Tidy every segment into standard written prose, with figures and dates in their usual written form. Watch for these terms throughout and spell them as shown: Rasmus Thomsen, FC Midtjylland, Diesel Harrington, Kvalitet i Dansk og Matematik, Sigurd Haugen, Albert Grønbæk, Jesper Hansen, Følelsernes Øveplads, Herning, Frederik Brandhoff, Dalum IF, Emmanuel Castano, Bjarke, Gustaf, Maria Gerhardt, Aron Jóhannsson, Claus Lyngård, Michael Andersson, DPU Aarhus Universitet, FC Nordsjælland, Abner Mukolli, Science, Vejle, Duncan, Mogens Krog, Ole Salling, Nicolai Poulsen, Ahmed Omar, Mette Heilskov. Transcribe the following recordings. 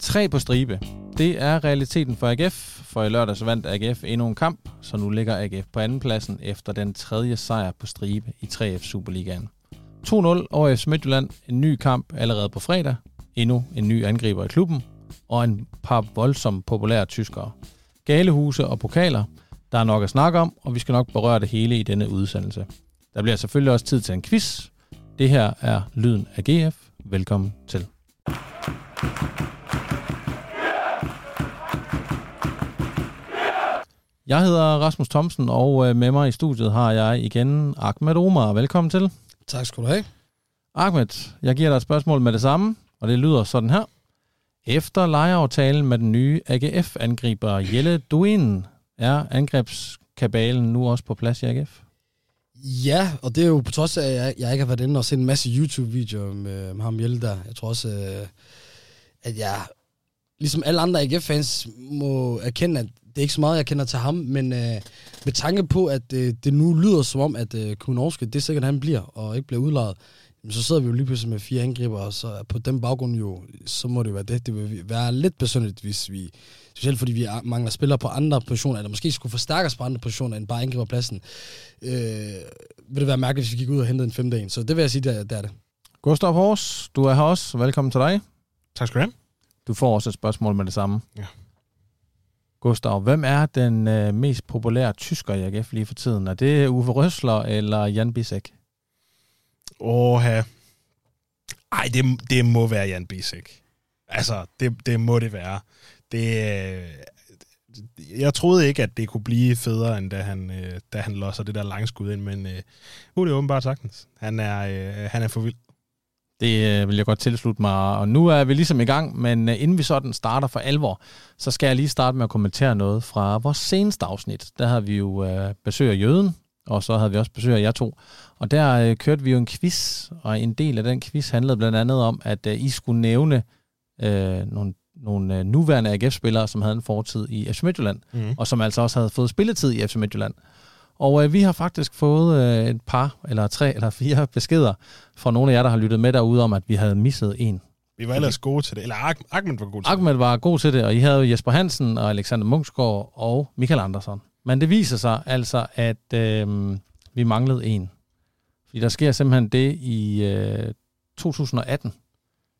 3 på stribe. Det er realiteten for AGF, for i lørdags vandt AGF endnu en kamp, så nu ligger AGF på andenpladsen efter den tredje sejr på stribe i 3F Superligaen. 2-0 over FC Midtjylland, en ny kamp allerede på fredag, endnu en ny angriber i klubben, og en par voldsomt populære tyskere. Galehuse og pokaler, der er nok at snakke om, og vi skal nok berøre det hele i denne udsendelse. Der bliver selvfølgelig også tid til en quiz. Det her er Lyden af GF. Velkommen til. Jeg hedder Rasmus Thomsen, og med mig i studiet har jeg igen Ahmed Omar. Velkommen til. Tak skal du have. Ahmed, jeg giver dig et spørgsmål med det samme, og det lyder sådan her. Efter lejeaftalen med den nye AGF-angriber Jelle Duijn, er angrebskabalen nu også på plads i AGF? Ja, og det er jo på trods af, at jeg ikke har været inde og set en masse YouTube-videoer med ham Jelle der. Jeg tror også, at jeg, ligesom alle andre AGF-fans, må erkende, at det er ikke så meget, jeg kender til ham, men med tanke på, at det nu lyder som om, at Kurminovski, det er sikkert, han bliver, og ikke bliver udlejet, så sidder vi jo lige pludselig med 4 angriber, og så på den baggrund jo, så må det være det. Det vil være lidt besynderligt, hvis vi, specielt fordi vi mangler spillere på andre positioner, eller måske skulle forstærke os på andre positioner, end bare angriberpladsen, vil det være mærkeligt, hvis vi gik ud og hentede en 5. en. Så det vil jeg sige, der er det. Gustaf Hors, du er her også. Velkommen til dig. Tak skal du have. Du får også et spørgsmål med det samme. Ja. Gustaf, hvem er den mest populære tysker i AGF lige for tiden? Er det Uwe Rösler eller Jan Bisseck? Åha. Ej, det må være Jan Bisseck. Altså, det må det være. Jeg troede ikke, at det kunne blive federe, end da han losser det der langskud ind, men det er åbenbart sagtens. Han er for vild. Det vil jeg godt tilslutte mig, og nu er vi ligesom i gang, men inden vi sådan starter for alvor, så skal jeg lige starte med at kommentere noget fra vores seneste afsnit. Der havde vi jo besøg af Jøden, og så havde vi også besøg af jer to, og der kørte vi jo en quiz, og en del af den quiz handlede blandt andet om, at I skulle nævne nogle nuværende AGF-spillere, som havde en fortid i FC Midtjylland, og som altså også havde fået spilletid i FC Midtjylland. Og vi har faktisk fået et par, eller 3, eller 4 beskeder fra nogle af jer, der har lyttet med derude om, at vi havde misset en. Vi var ellers gode til det, eller Ahmed var god til det. Ahmed var god til det, og I havde Jesper Hansen og Alexander Munksgaard og Michael Andersson. Men det viser sig altså, at vi manglede en. Fordi der sker simpelthen det i 2018,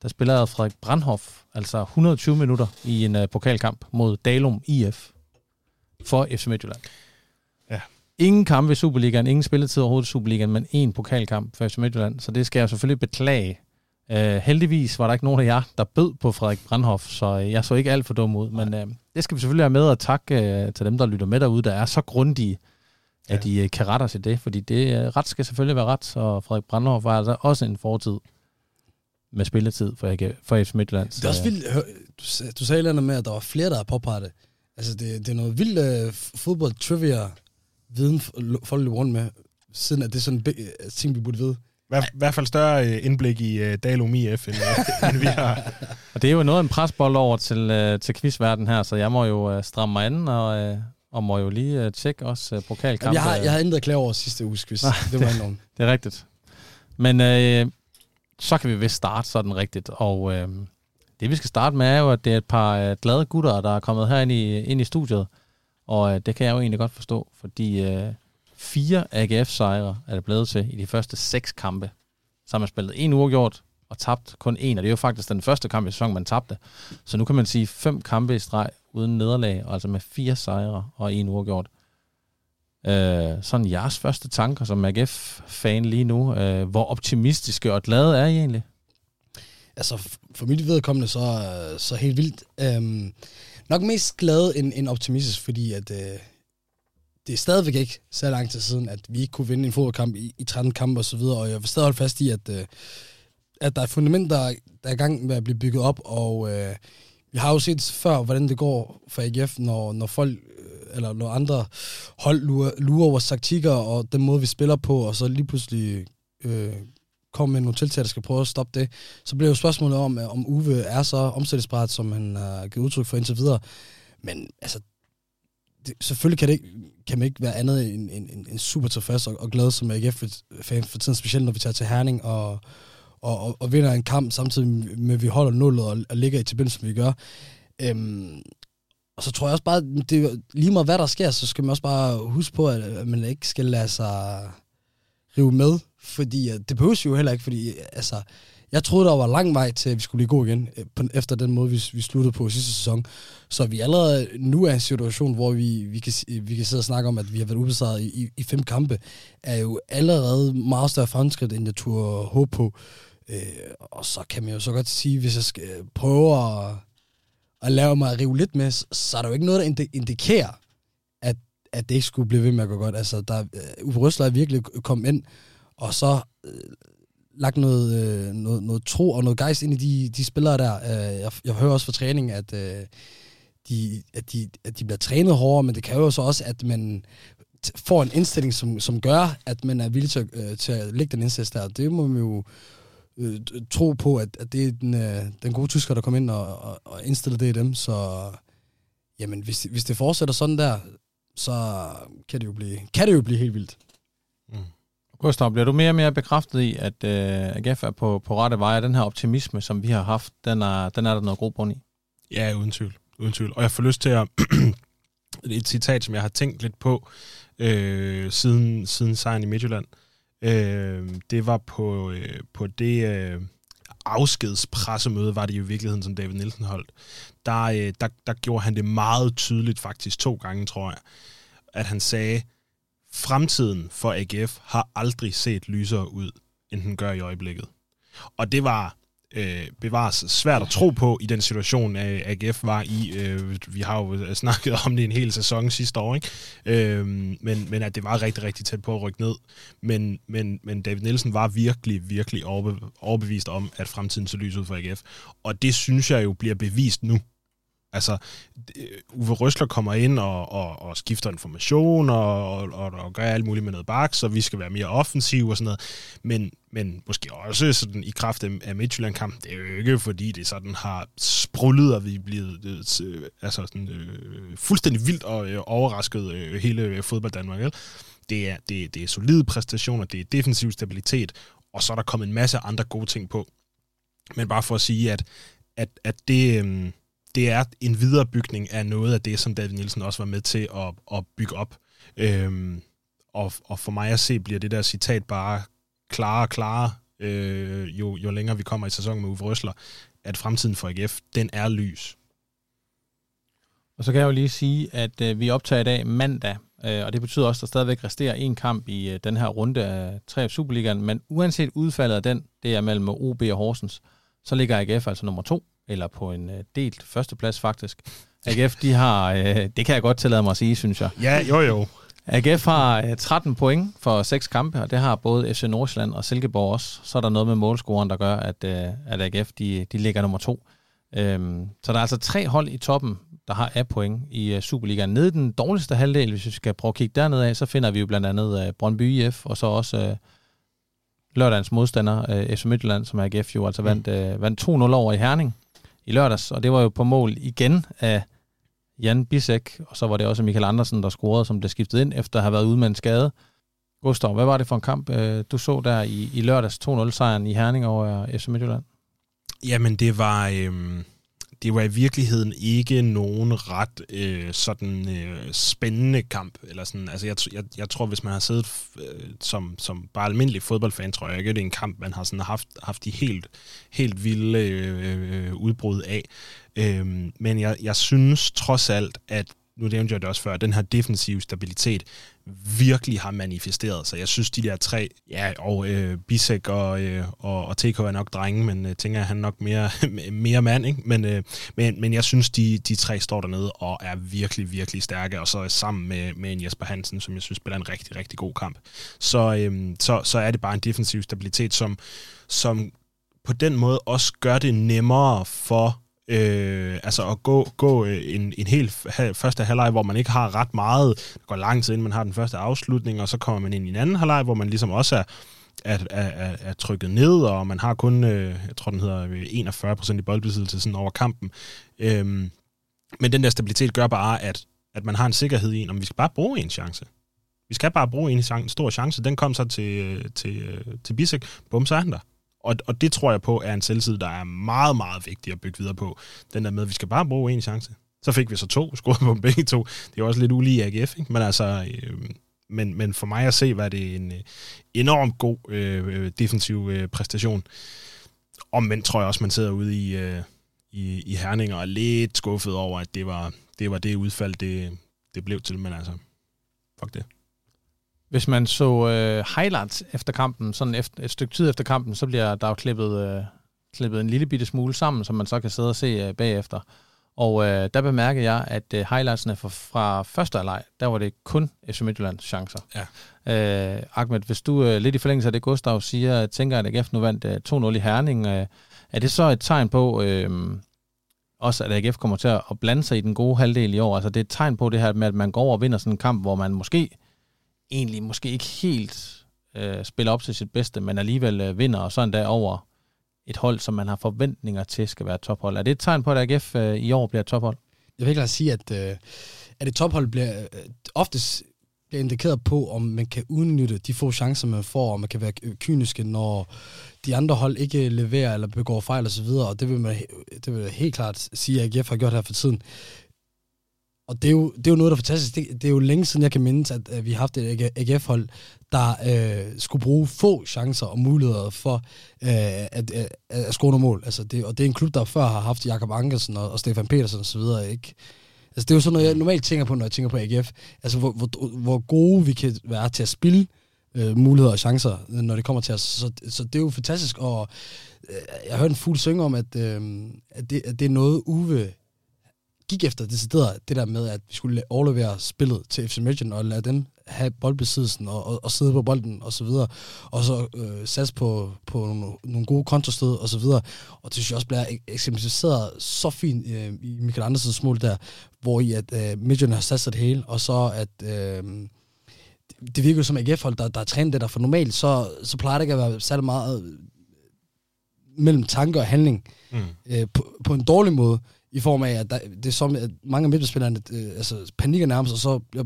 der spillede Frederik Brandhoff, altså 120 minutter i en pokalkamp mod Dalum IF for FC Midtjylland. Ingen kamp i Superligaen, ingen spilletid overhovedet i Superligaen, men en pokalkamp for FC Midtjylland, så det skal jeg selvfølgelig beklage. Heldigvis var der ikke nogen af jer, der bød på Frederik Brandhoff, så jeg så ikke alt for dum ud, men det skal vi selvfølgelig have med, og tak til dem, der lytter med derude, der er så grundige, at de kan rette os i det, fordi det ret skal selvfølgelig være ret, og Frederik Brandhoff var altså også en fortid med spilletid for FC Midtjylland. Det er også vildt, du sagde et eller andet med, at der var flere, der har påpeget det. Altså, det er noget vildt fodboldtrivia viden folk løber rundt med, siden at det er sådan ting, vi burde vide. I hvert fald større indblik i Dalum IF, end vi har. Og det er jo noget af en presbold over til quizverdenen her, så jeg må jo stramme mig an, og må jo lige tjekke også pokalkampen. Jeg har intet at klare over sidste uges quiz. Det var enormt. Det er rigtigt. Men så kan vi vist starte sådan rigtigt, og det vi skal starte med er jo, at det er et par glade gutter, der er kommet herind ind i studiet. Og det kan jeg jo egentlig godt forstå, fordi 4 AGF-sejre er det blevet til i de første 6 kampe. Så har man spillet 1 uafgjort og tabt kun 1, og det er jo faktisk den første kamp i sæsonen, man tabte. Så nu kan man sige 5 kampe i streg uden nederlag, altså med 4 sejre og 1 uafgjort. Sådan jeres første tanker som AGF-fan lige nu, hvor optimistiske og glade er I egentlig? Altså for mit vedkommende så helt vildt. Nok mest glad end optimistisk, fordi at, det er stadigvæk ikke så lang tid siden, at vi ikke kunne vinde en fodboldkamp i 13 kampe osv., og jeg vil stadig holde fast i, at der er fundament, der er i gang med at blive bygget op, og vi har jo set før, hvordan det går for AGF, når folk eller når andre hold lurer vores taktikker og den måde, vi spiller på, og så lige pludselig kommer med nogle tiltag, der skal prøve at stoppe det, så bliver jo spørgsmålet om Uwe er så omsættelsesparat, som han har givet udtryk for indtil videre. Men altså, selvfølgelig kan det ikke kan man ikke være andet end super tilfreds og glad som AGF-fan for tiden, specielt når vi tager til Herning og vinder en kamp, samtidig med, at vi holder nullet og ligger i tabellen, som vi gør. Og så tror jeg også bare, det, lige meget hvad der sker, så skal man også bare huske på, at man ikke skal lade sig rive med, fordi det behøves jo heller ikke, fordi altså, jeg troede, der var lang vej til, at vi skulle blive gode igen, efter den måde, vi sluttede på sidste sæson. Så vi allerede nu er i en situation, hvor vi kan sidde og snakke om, at vi har været ubesejret i 5 kampe, er jo allerede meget større fremskridt, end jeg turde håbe på. Og så kan man jo så godt sige, hvis jeg skal prøve at lave mig at rive lidt med, så er der jo ikke noget, der indikerer, at det ikke skulle blive ved med at gå godt. Altså, Uwe Rösler er virkelig kommet ind, og så lagt noget tro og noget gejst ind i de spillere der. Jeg hører også fra træning, at de bliver trænet hårdere, men det kan jo så også, at man får en indstilling, som gør, at man er villig til at lægge den indsats der. Det må man jo tro på, at det er den gode tysker, der kommer ind og indstiller det i dem. Så jamen, hvis det fortsætter sådan der, så kan det jo blive helt vildt. Mm. Gustaf, bliver du mere og mere bekræftet i, at AGF er på rette vej, og den her optimisme, som vi har haft, den er der noget god grund i? Ja, uden tvivl. Og jeg får lyst til at et citat, som jeg har tænkt lidt på siden sejren i Midtjylland. Det var på det afskedspressemøde, var det i virkeligheden, som David Nielsen holdt. Der gjorde han det meget tydeligt, faktisk 2 gange, tror jeg, at han sagde: fremtiden for AGF har aldrig set lysere ud, end den gør i øjeblikket. Og det var bevares svært at tro på i den situation, AGF var i. Vi har jo snakket om det en hel sæson sidste år, ikke? Men at det var rigtig, rigtig tæt på at rykke ned. Men David Nielsen var virkelig, virkelig overbevist om, at fremtiden så lys ud for AGF. Og det synes jeg jo bliver bevist nu. Altså, Uwe Rösler kommer ind og skifter en formation og gør alt muligt med noget bak, så vi skal være mere offensive og sådan noget. Men måske også sådan i kraft af Midtjylland-kampen, det er jo ikke, fordi det sådan har sprullet, og vi er blevet fuldstændig vildt og overrasket hele fodbold-Danmark. Det er solide præstationer, det er defensiv stabilitet, og så er der kommet en masse andre gode ting på. Men bare for at sige, at det... Det er en viderebygning af noget af det, som David Nielsen også var med til at bygge op. Og for mig at se, bliver det der citat bare klarere, jo længere vi kommer i sæsonen med Uwe Rösler, at fremtiden for AGF, den er lys. Og så kan jeg jo lige sige, at vi optager i dag mandag, og det betyder også, at der stadigvæk resterer en kamp i den her runde af 3F Superligaen, men uanset udfaldet af den, det er mellem OB og Horsens, så ligger AGF altså nummer 2. eller på en delt førsteplads faktisk. AGF, de har, det kan jeg godt tillade mig at sige, synes jeg. Ja, jo. AGF har 13 point for 6 kampe, og det har både FC Nordsjælland og Silkeborg også. Så er der noget med målscoren, der gør, at AGF, de ligger nummer 2. Så der er altså 3 hold i toppen, der har af point i Superligaen. Nede i den dårligste halvdel, hvis vi skal prøve at kigge dernede af, så finder vi jo blandt andet Brøndby IF, og så også... lørdagens modstander, FC Midtjylland, som AGF jo altså vandt 2-0 over i Herning i lørdags, og det var jo på mål igen af Jan Bisseck, og så var det også Michael Andersson, der scorede, som blev skiftet ind, efter at have været ude med en skade. Gustaf, hvad var det for en kamp, du så der i lørdags 2-0-sejren i Herning over FC Midtjylland? Jamen, det var i virkeligheden ikke nogen ret spændende kamp eller sådan. Altså jeg tror, hvis man har siddet som bare almindelig fodboldfan, tror jeg ikke det er en kamp, man har sådan haft de helt vilde udbrud af. Men jeg synes trods alt, at nu nævnte jeg det også før, den her defensive stabilitet virkelig har manifesteret sig. Jeg synes, de der 3, ja, og Bisseck og TK er nok drenge, men tænker jeg, han nok mere mand, ikke? Men jeg synes, de 3 står dernede og er virkelig, virkelig stærke, og så sammen med en Jesper Hansen, som jeg synes spiller en rigtig, rigtig god kamp. Så er det bare en defensiv stabilitet, som på den måde også gør det nemmere for at gå en hel første halvleg, hvor man ikke har ret meget, der går lang tid, inden man har den første afslutning, og så kommer man ind i en anden halvleg, hvor man ligesom også er trykket ned, og man har kun, jeg tror den hedder 41% i boldbesiddelse sådan over kampen. Men den der stabilitet gør bare, at at man har en sikkerhed i, om vi skal bare bruge en chance. Vi skal bare bruge en stor chance. Den kom så til Bisseck. Bum, så er han der. Og det tror jeg på er en selvtid, der er meget, meget vigtig at bygge videre på. Den der med, at vi skal bare bruge en chance. Så fik vi så to, scorede på begge to. Det er også lidt ulige AGF, ikke? Men altså... Men for mig at se, var det en enormt god defensiv præstation. Omvendt tror jeg også, man sidder ude i Herning og er lidt skuffet over, at det var det udfald, det blev til. Men altså, fuck det. Hvis man så highlights efter kampen, sådan et stykke tid efter kampen, så bliver der jo klippet en lille bitte smule sammen, som man så kan sidde og se bagefter. Og der bemærkede jeg, at highlightsene fra første leg, der var det kun FC Midtjyllands chancer. Ja. Ahmed, hvis du lidt i forlængelse af det, Gustaf siger, tænker, at AGF nu vandt 2-0 i Herning, er det så et tegn på, også at AGF kommer til at blande sig i den gode halvdel i år? Altså det er et tegn på det her med, at man går over og vinder sådan en kamp, hvor man måske ikke helt spiller op til sit bedste, men alligevel vinder, og så endda over et hold, som man har forventninger til, skal være tophold. Er det et tegn på, at AGF i år bliver et tophold? Jeg vil ikke lade sige, at et tophold bliver oftest indikeret på, om man kan udnytte de få chancer, man får, og man kan være kyniske, når de andre hold ikke leverer eller begår fejl osv., og det vil man helt klart sige, at AGF har gjort her for tiden. Og det er jo noget, der er fantastisk. Det er jo længe siden, jeg kan mindes, at vi har haft et AGF-hold, der skulle bruge få chancer og muligheder for at score nogle mål. Altså det er en klub, der før har haft Jakob Ankersen og Stefan Petersen osv. Ikke? Altså det er jo sådan noget, jeg normalt tænker på, når jeg tænker på AGF. Altså hvor gode vi kan være til at spille muligheder og chancer, når det kommer til os. Så det er jo fantastisk. Og jeg hørte en fuld synge om, at det er noget Uwe gik efter det der med, at vi skulle overlevere spillet til FC Midtjylland og lade dem have boldbesiddelsen og sidde på bolden og så videre, og så satse på nogle gode kontrastød og så videre. Og det synes jeg også bliver eksemplificeret så fint i Michael Andersens mål der, hvor i at Midtjylland har satset det hele, og så at det virker jo som AGF-hold, der træner det der, for normalt så plejer det ikke at være særlig meget mellem tanke og handling på en dårlig måde, i form af, at det er som, at mange af midtbespillerne panikker nærmest, og så bliver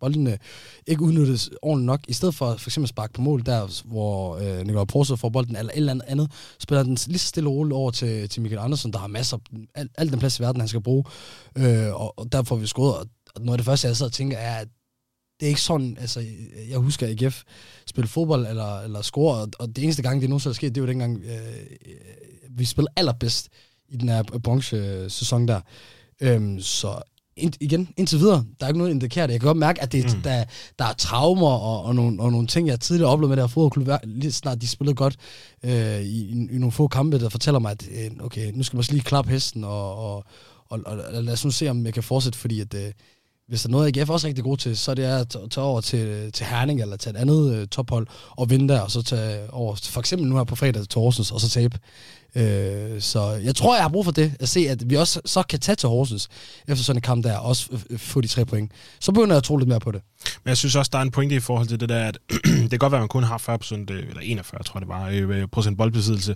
boldene ikke udnyttet ordentligt nok. I stedet for eksempel spark på mål, der hvor Nicolai Poulsen får bolden, eller et eller andet, spiller den lige så stille og roligt over til Michael Andersson, der har masser af al den plads i verden, han skal bruge. Og derfor vi skåret. Og noget af det første, jeg sidder og tænker, er, at det er ikke sådan, altså jeg husker AGF spille fodbold eller score, og det eneste gang, det nogensinde er sket, det er jo dengang, vi spillede allerbedst i den her branche-sæson der. Så igen, indtil videre, der er ikke noget, der indikerer det. Jeg kan godt mærke, at det, der er traumer og nogle ting, jeg tidligere oplevede med det her fodboldklub, lige snart de spillede godt i nogle få kampe, der fortæller mig, at okay, nu skal man også lige klappe hesten, og lad os nu se, om jeg kan fortsætte, fordi at, hvis der er noget, AGF også er rigtig god til, så er det at tage over til Herning eller til et andet tophold og vinde der, og så tage over for eksempel nu her på fredag til Horsens, og så tabe. Så jeg tror, jeg har brug for det, at se, at vi også så kan tage til Horsens efter sådan en kamp der, og også få de 3 point. Så begynder jeg at tro lidt mere på det. Men jeg synes også, der er en pointe i forhold til det der, at det kan godt være, at man kun har 40%, eller 41, tror jeg det var, procent boldbesiddelse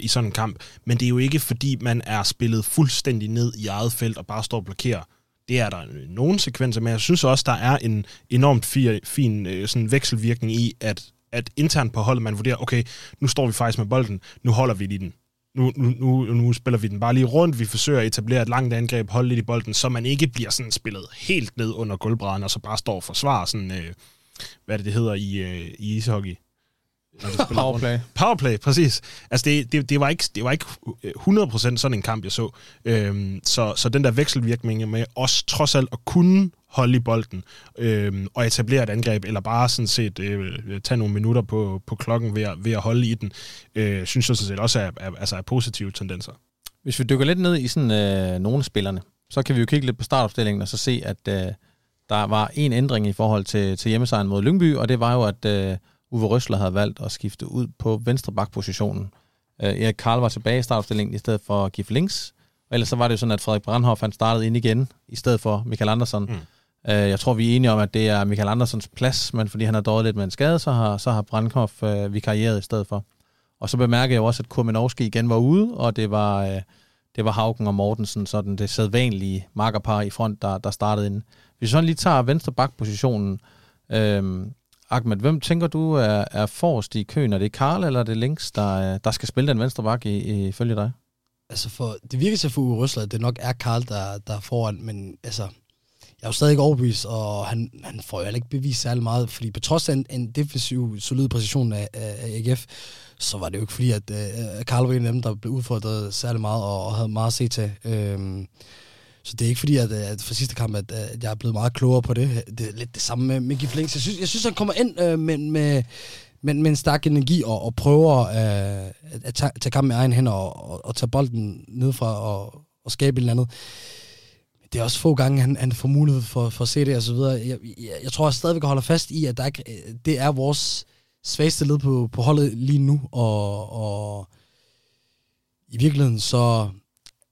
i sådan en kamp. Men det er jo ikke, fordi man er spillet fuldstændig ned i eget felt og bare står og blokerer. Det er der nogle sekvenser, men jeg synes også, der er en enormt fin sådan vekselvirkning i, at internt på holdet, man vurderer, okay, nu står vi faktisk med bolden, nu holder vi i den. Nu spiller vi den bare lige rundt, vi forsøger at etablere et langt angreb, holde lidt i bolden, så man ikke bliver sådan spillet helt ned under gulvbrædderne, og så bare står og forsvarer sådan, hvad det hedder i ishockey. Powerplay, præcis. Altså det var ikke 100% sådan en kamp, jeg så. Så den der vekselvirkning med os trods alt at kunne holde i bolden og etablere et angreb, eller bare sådan set tage nogle minutter på klokken ved at holde i den, synes jeg sådan set også er positive tendenser. Hvis vi dykker lidt ned i sådan nogle spillerne, så kan vi jo kigge lidt på startopstillingen og så se, at der var en ændring i forhold til hjemmesejren mod Lyngby, og det var jo, at Uwe Rösler havde valgt at skifte ud på venstre bakpositionen. Eric Kahl var tilbage i startopstillingen i stedet for Gif Links. Ellers så var det jo sådan, at Frederik Brandhoff han startede ind igen i stedet for Michael Andersson. Jeg tror, vi er enige om, at det er Michael Anderssons plads, men fordi han har døjet lidt med en skade, så har Brandhoff vikarieret i stedet for. Og så bemærker jeg jo også, at Kurminovski igen var ude, og det var Haugen og Mortensen, sådan det sædvanlige markerpar i front, der startede inde. Hvis sådan lige tager venstre bakpositionen, Ahmed, hvem tænker du er forrest i køen? Er det Kahl eller er det Links, der skal spille den venstre bak ifølge dig? Altså for, det virker til for Uwe Rösler, at det nok er Kahl, der er foran, men altså, jeg er jo stadig ikke overbevist, og han får jo heller ikke bevist særlig meget, fordi på trods af en defensiv, solid præcision af AGF, så var det jo ikke fordi, at Kahl var en af dem, der blev udfordret særlig meget og havde meget at se til. Så det er ikke fordi, at fra sidste kamp, at jeg er blevet meget klogere på det. Det er lidt det samme med Mickey Flink. Jeg synes, han kommer ind med en stærk energi og prøver at tage kampen med egen hænder og tage bolden nedfra og skabe et eller andet. Det er også få gange, han får mulighed for at se det og så videre. Jeg tror, jeg stadigvæk holder fast i, at det er vores svageste led på holdet lige nu. Og i virkeligheden så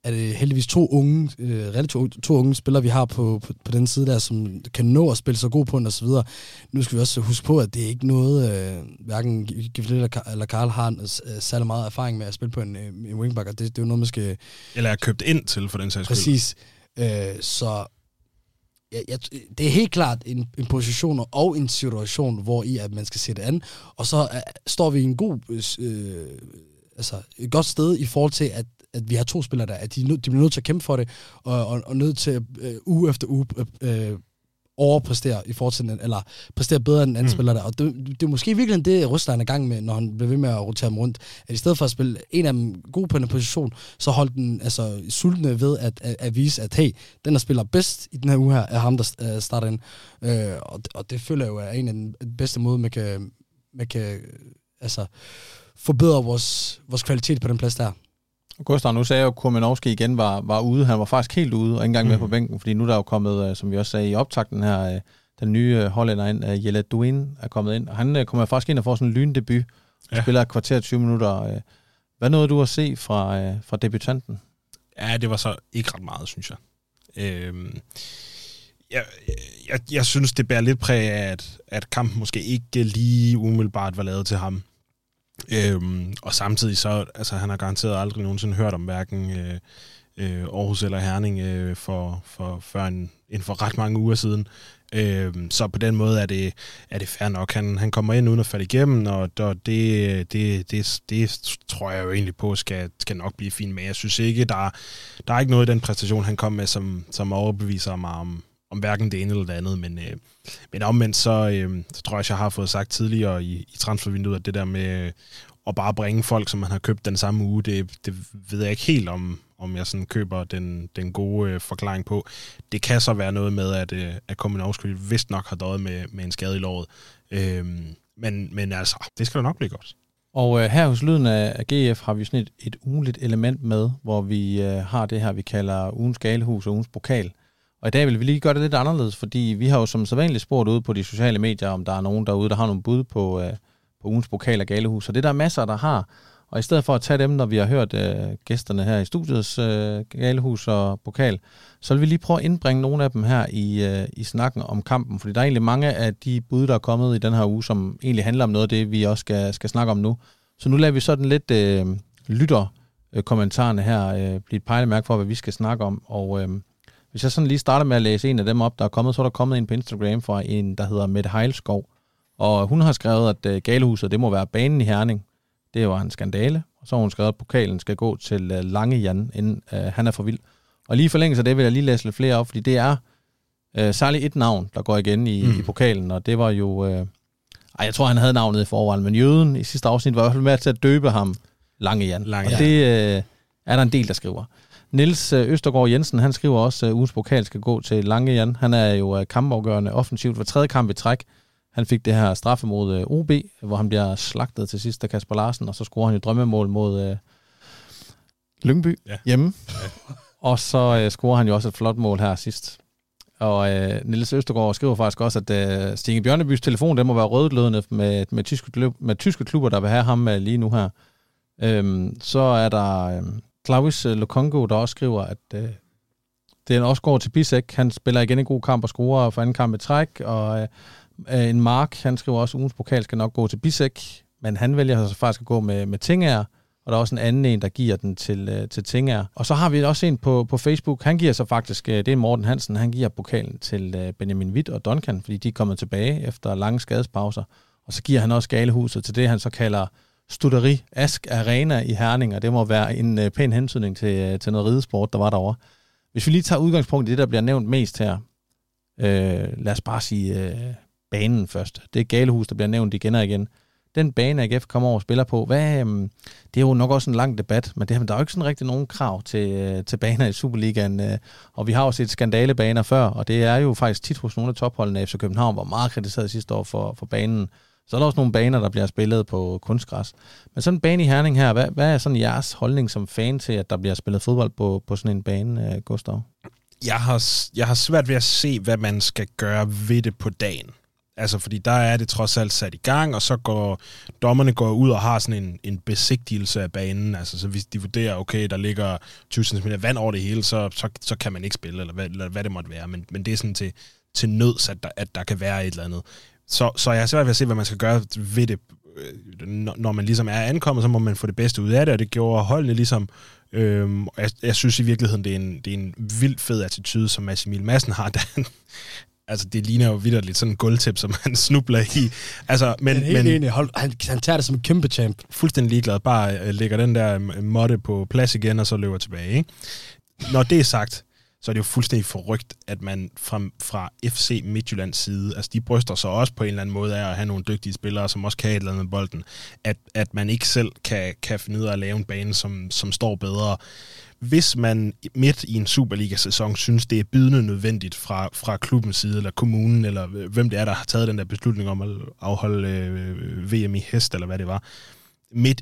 er det heldigvis relativt to unge spillere, vi har på den side der, som kan nå at spille så god på den og så videre. Nu skal vi også huske på, at det er ikke noget, hverken Giflet eller Kahl har særlig meget erfaring med at spille på en wingback, og det er jo noget, man skal... Eller er købt ind til, for den sags skyld. Præcis. Så det er helt klart en position og en situation, hvor i at man skal sætte an, og så står vi i en god... et godt sted i forhold til, at vi har to spillere der, at de bliver nødt til at kæmpe for det, og nødt til at uge efter uge overpræstere i forhold til den, eller præstere bedre end den anden spiller der. Og det er måske virkelig det, Røsler er i gang med, når han bliver ved med at rotere dem rundt. At i stedet for at spille en af dem god på en position, så holdt den altså sultne ved at vise, at hey, den der spiller bedst i den her uge her, er ham, der starter ind. Og det føler jeg jo er en af den bedste måde, man kan forbedre vores kvalitet på den plads der. Gustaf, nu sagde jeg jo, at Kurminovski igen var ude. Han var faktisk helt ude og ikke engang med på bænken, fordi nu der er jo kommet, som vi også sagde i optakten her, den nye hollænder ind, Jelle Duijn er kommet ind. Han kommer faktisk ind og får sådan en lyndebut og spiller et kvarter 20 minutter. Hvad nåede du at se fra debutanten? Ja, det var så ikke ret meget, synes jeg. Jeg synes, det bærer lidt præg af, at kampen måske ikke lige umiddelbart var lavet til ham. Og samtidig så, han har garanteret aldrig nogensinde hørt om hverken Aarhus eller Herning for inden for ret mange uger siden. Så på den måde er det fair nok. Han kommer ind uden at falde igennem, og det tror jeg jo egentlig på skal nok blive fint. Men jeg synes ikke, der er ikke noget i den præstation, han kom med, som overbeviser mig om hverken det ene eller det andet, men omvendt så tror jeg har fået sagt tidligere i transfervinduet, at det der med at bare bringe folk, som man har købt den samme uge, det ved jeg ikke helt om jeg sådan køber den gode forklaring på. Det kan så være noget med, at Kurminovski vist nok har døjet med en skade i låret. Men altså, det skal da nok blive godt. Og her hos Lyden af GF har vi sådan et ugenligt element med, hvor vi har det her, vi kalder ugens galehus og ugens pokal. Og i dag vil vi lige gøre det lidt anderledes, fordi vi har jo som sædvanligt spurgt ude på de sociale medier, om der er nogen derude, der har nogle bud på ugens pokal og galehus. Og det er der masser, der har. Og i stedet for at tage dem, når vi har hørt gæsterne her i studiets galehus og pokal, så vil vi lige prøve at indbringe nogle af dem her i snakken om kampen. Fordi der er egentlig mange af de bud, der er kommet i den her uge, som egentlig handler om noget af det, vi også skal snakke om nu. Så nu lader vi sådan lidt lytterkommentarerne her blive et pejlemærke for, hvad vi skal snakke om. Og... Hvis jeg sådan lige starter med at læse en af dem op, der er kommet, så er der kommet en på Instagram fra en, der hedder Mette Heilskov. Og hun har skrevet, at galehuset, det må være banen i Herning. Det var en skandale. Og så har hun skrevet, at pokalen skal gå til Lange Jan, inden han er for vild. Og lige i forlængelse af det vil jeg lige læse lidt flere op, fordi det er særligt et navn, der går igen i pokalen. Og det var jo... jeg tror, han havde navnet i forvejen, men jøden i sidste afsnit var i hvert fald med til at døbe ham Lange Jan. Og det er der en del, der skriver. Niels Østergaard Jensen, han skriver også, at ugens pokal skal gå til Lange Jan. Han er jo kampafgørende offensivt ved 3. kamp i træk. Han fik det her straffe mod OB, hvor han bliver slagtet til sidst af Kasper Larsen, og så scorer han jo drømmemål mod Lyngby hjemme. Ja. Og så scorer han jo også et flot mål her sidst. Og Niels Østergaard skriver faktisk også, at Stine Bjørnebys telefon, den må være rødglødende med tyske klubber, der vil have ham lige nu her. Så er der... Klaus Lokongo, der også skriver, at det også går til Bisseck. Han spiller igen en god kamp og scorer for anden kamp i træk. Og en Mark, han skriver også, at ugens pokal skal nok gå til Bisseck. Men han vælger sig faktisk at gå med Tingager. og der er også en anden en, der giver den til Tinger. Og så har vi også en på Facebook, han giver så faktisk, det er Morten Hansen, han giver pokalen til Benjamin Witt og Duncan, fordi de er kommet tilbage efter lange skadespauser. Og så giver han også Galehuset til det, han så kalder Studeri Ask Arena i Herning, og det må være en pæn hensynning til noget ridesport, der var derovre. Hvis vi lige tager udgangspunkt i det, der bliver nævnt mest her, lad os bare sige banen først. Det er Galehus, der bliver nævnt igen og igen. Den bane, AGF kommer over og spiller på, det er jo nok også en lang debat, men der er jo ikke sådan rigtig nogen krav til baner i Superligaen. Og vi har jo set skandalebaner før, og det er jo faktisk tit hos nogle af topholdene af FC København, var meget kritiseret sidste år for banen. Så er der også nogle baner, der bliver spillet på kunstgræs. Men sådan en bane i Herning her, hvad er sådan jeres holdning som fan til, at der bliver spillet fodbold på sådan en bane, Gustaf? Jeg har svært ved at se, hvad man skal gøre ved det på dagen. Altså, fordi der er det trods alt sat i gang, og så går dommerne ud og har sådan en besigtigelse af banen. Altså, så hvis de vurderer, okay, der ligger 20 cm vand over det hele, så kan man ikke spille, eller hvad det måtte være. Men det er sådan til nøds, at der kan være et eller andet. Så jeg har svært ved at se, hvad man skal gøre ved det. Når man ligesom er ankommet, så må man få det bedste ud af det, og det gjorde holdene ligesom. Jeg synes i virkeligheden, det er en vildt fed attitude, som Mads Emil Madsen har, altså, det ligner jo vitterligt sådan en guldtip, som han snubler i. Altså, men han tager det som en kæmpe champ. Fuldstændig ligeglad. Bare lægger den der måtte på plads igen, og så løber tilbage. Ikke? Når det er sagt, så er det jo fuldstændig forrygt, at man fra FC Midtjyllands side, altså de bryster sig også på en eller anden måde af at have nogle dygtige spillere, som også kan et eller andet med bolden, at man ikke selv kan finde ud af at lave en bane, som står bedre. Hvis man midt i en Superliga-sæson synes, det er bydende nødvendigt fra klubbens side, eller kommunen, eller hvem det er, der har taget den der beslutning om at afholde VM i hest, eller hvad det var,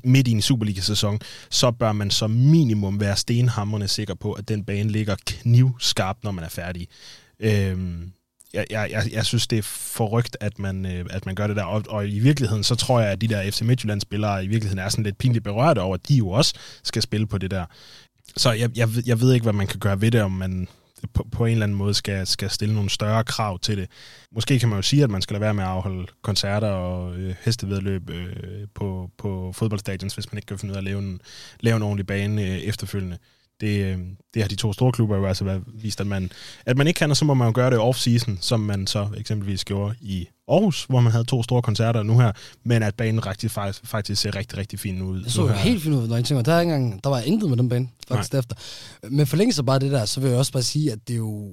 midt i en Superliga-sæson, så bør man som minimum være stenhamrende sikker på, at den bane ligger knivskarp, når man er færdig. Jeg synes, det er forrygt, at man gør det der. Og i virkeligheden, så tror jeg, at de der FC Midtjylland-spillere i virkeligheden er sådan lidt pinligt berørte over, at de jo også skal spille på det der. Så jeg ved ikke, hvad man kan gøre ved det, om man på en eller anden måde skal stille nogle større krav til det. Måske kan man jo sige, at man skal lade være med at afholde koncerter og hestevedløb på fodboldstadions, hvis man ikke kan finde ud af at lave en ordentlig bane efterfølgende. Det har de to store klubber jo altså vist, at man ikke kan, og så må man jo gøre det off-season, som man så eksempelvis gjorde i Aarhus, hvor man havde to store koncerter nu her, men at banen faktisk ser rigtig, rigtig fin ud. Det så helt fint ud, når jeg tænker, der var intet med den bane, faktisk efter. Men forlænge så bare det der, så vil jeg også bare sige, at det jo,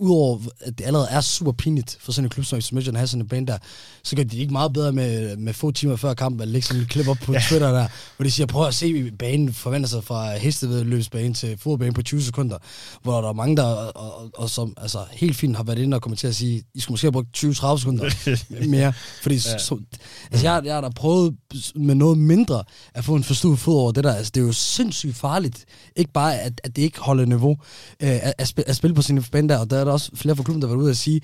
udover at det allerede er super pinligt for sådan en klub, som Midtjylland har sådan en bane der, så gør de ikke meget bedre med få timer før kampen, at lægge sådan en klip op på Twitter der, hvor de siger, prøv at se, banen forvandler sig fra hestevedløbsbane til fodboldbane på 20 sekunder, hvor der er mange, der og som altså, helt fint har været inde og kommet til at sige, I skulle måske have brugt 20-30 sekunder mere, fordi jeg har da prøvet med noget mindre at få en forstuet fod over det der. Altså, det er jo sindssygt farligt, ikke bare, at det ikke holder niveau, at spille på sine bane der, og der er også flere fra klubben, der var ude at sige,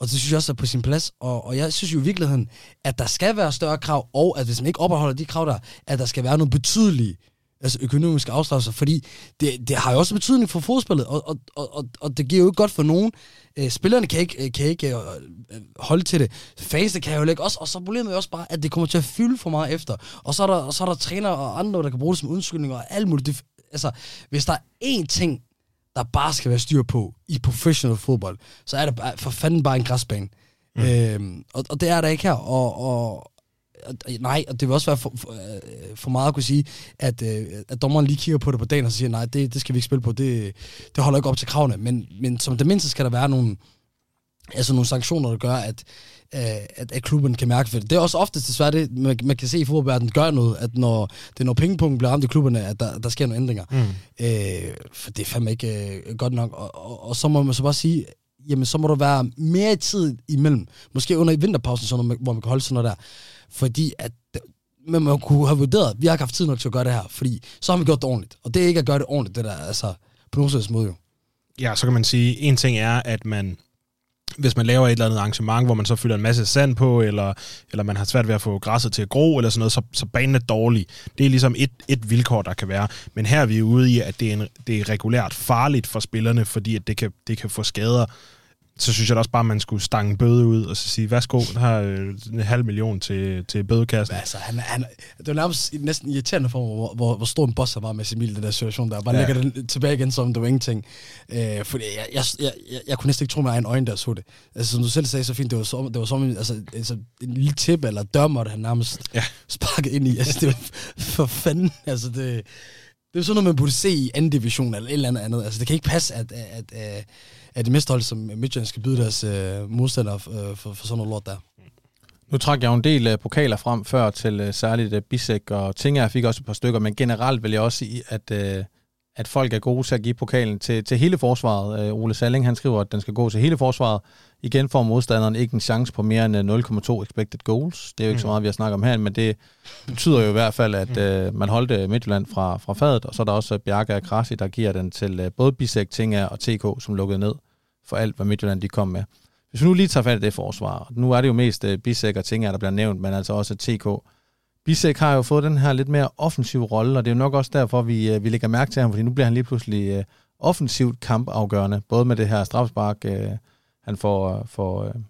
og det synes jeg også er på sin plads, og jeg synes jo i virkeligheden, at der skal være større krav, og at hvis man ikke opretholder de krav der, at der skal være nogle betydelige altså økonomiske afstraffelser, fordi det har jo også betydning for fodspillet, og det giver jo ikke godt for nogen. Spillerne kan ikke holde til det. Fansene kan jo ikke også, og så problemet er også bare, at det kommer til at fylde for meget efter, og så er der trænere og andre, der kan bruge det som undskyldninger og alt muligt. Altså, hvis der er én ting, der bare skal være styr på i professionel fodbold, så er det for fanden bare en græsbane. Mm. Og det er der ikke her, og det vil også være for meget at kunne sige, at dommeren lige kigger på det på dagen, og så siger, nej, det skal vi ikke spille på, det holder ikke op til kravene, men som det mindste skal der være nogle sanktioner, der gør, at klubben kan mærke for det. Det er også oftest desværre det, man kan se i fodboldverdenen gør noget, at når pengepunkten bliver ramt i klubberne, at der sker nogle ændringer. Mm. For det er fandme ikke godt nok. Og så må man så bare sige, jamen så må der være mere tid imellem. Måske under vinterpausen, hvor man kan holde sådan noget der. Fordi at man kunne have vurderet, at vi har ikke haft tid nok til at gøre det her, fordi så har vi gjort det ordentligt. Og det er ikke at gøre det ordentligt, det der altså på nogen slags måde jo. Ja, så kan man sige, en ting er, at man hvis man laver et eller andet arrangement, hvor man så fylder en masse sand på, eller man har svært ved at få græsset til at gro, eller sådan noget, så banen er dårlig. Det er ligesom et vilkår, der kan være. Men her er vi ude i, at det er regulært farligt for spillerne, fordi at det kan få skader, så synes jeg da også bare, at man skulle stange bøde ud og så sige, værsgo, der har en 500.000 til bødekassen. Altså, han, det var næsten irriterende for mig, hvor stor en boss han var med Emil, den der situation der. Bare lægger den tilbage igen, som det var ingenting. Fordi jeg kunne næsten ikke tro med egen øjne, der så det. Altså, som du selv sagde så fint, det var som en lille tip eller dømmer, der han nærmest sparket ind i. Altså, det var for fanden, altså det... Det er sådan noget, man burde se i anden division eller et eller andet. Altså, det kan ikke passe, at det mesterhold, som Midtjylland skal byde deres modstandere for sådan noget lort der. Nu trak jeg jo en del pokaler frem før til særligt Bisseck og Tinger. Jeg fik også et par stykker, men generelt vil jeg også sige, at folk er gode til at give pokalen til hele forsvaret. Ole Salling, han skriver, at den skal gå til hele forsvaret. Igen får modstanderen ikke en chance på mere end 0,2 expected goals. Det er jo ikke så meget, vi har snakket om her, men det betyder jo i hvert fald, at man holdt Midtjylland fra fadet, og så er der også Bjarke og Krasi, der giver den til både Bisseck, Tinger og TK, som lukkede ned for alt, hvad Midtjylland de kom med. Hvis vi nu lige tager fat i det forsvar, nu er det jo mest Bisseck og Tinger, der bliver nævnt, men altså også TK. Bisseck har jo fået den her lidt mere offensive rolle, og det er jo nok også derfor, vi lægger mærke til ham, fordi nu bliver han lige pludselig offensivt kampafgørende, både med det her strafspark, han får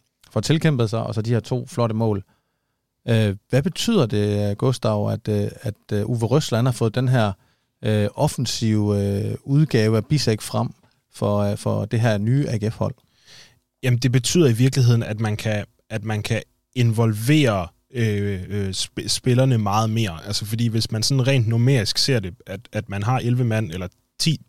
tilkæmpet sig, og så de her 2 flotte mål. Hvad betyder det, Gustaf, at Uwe Rösler har fået den her offensive udgave af Bisseck frem for det her nye AGF-hold? Jamen, det betyder i virkeligheden, at man kan involvere spillerne meget mere. Altså, fordi hvis man sådan rent numerisk ser det, at man har 11 mand eller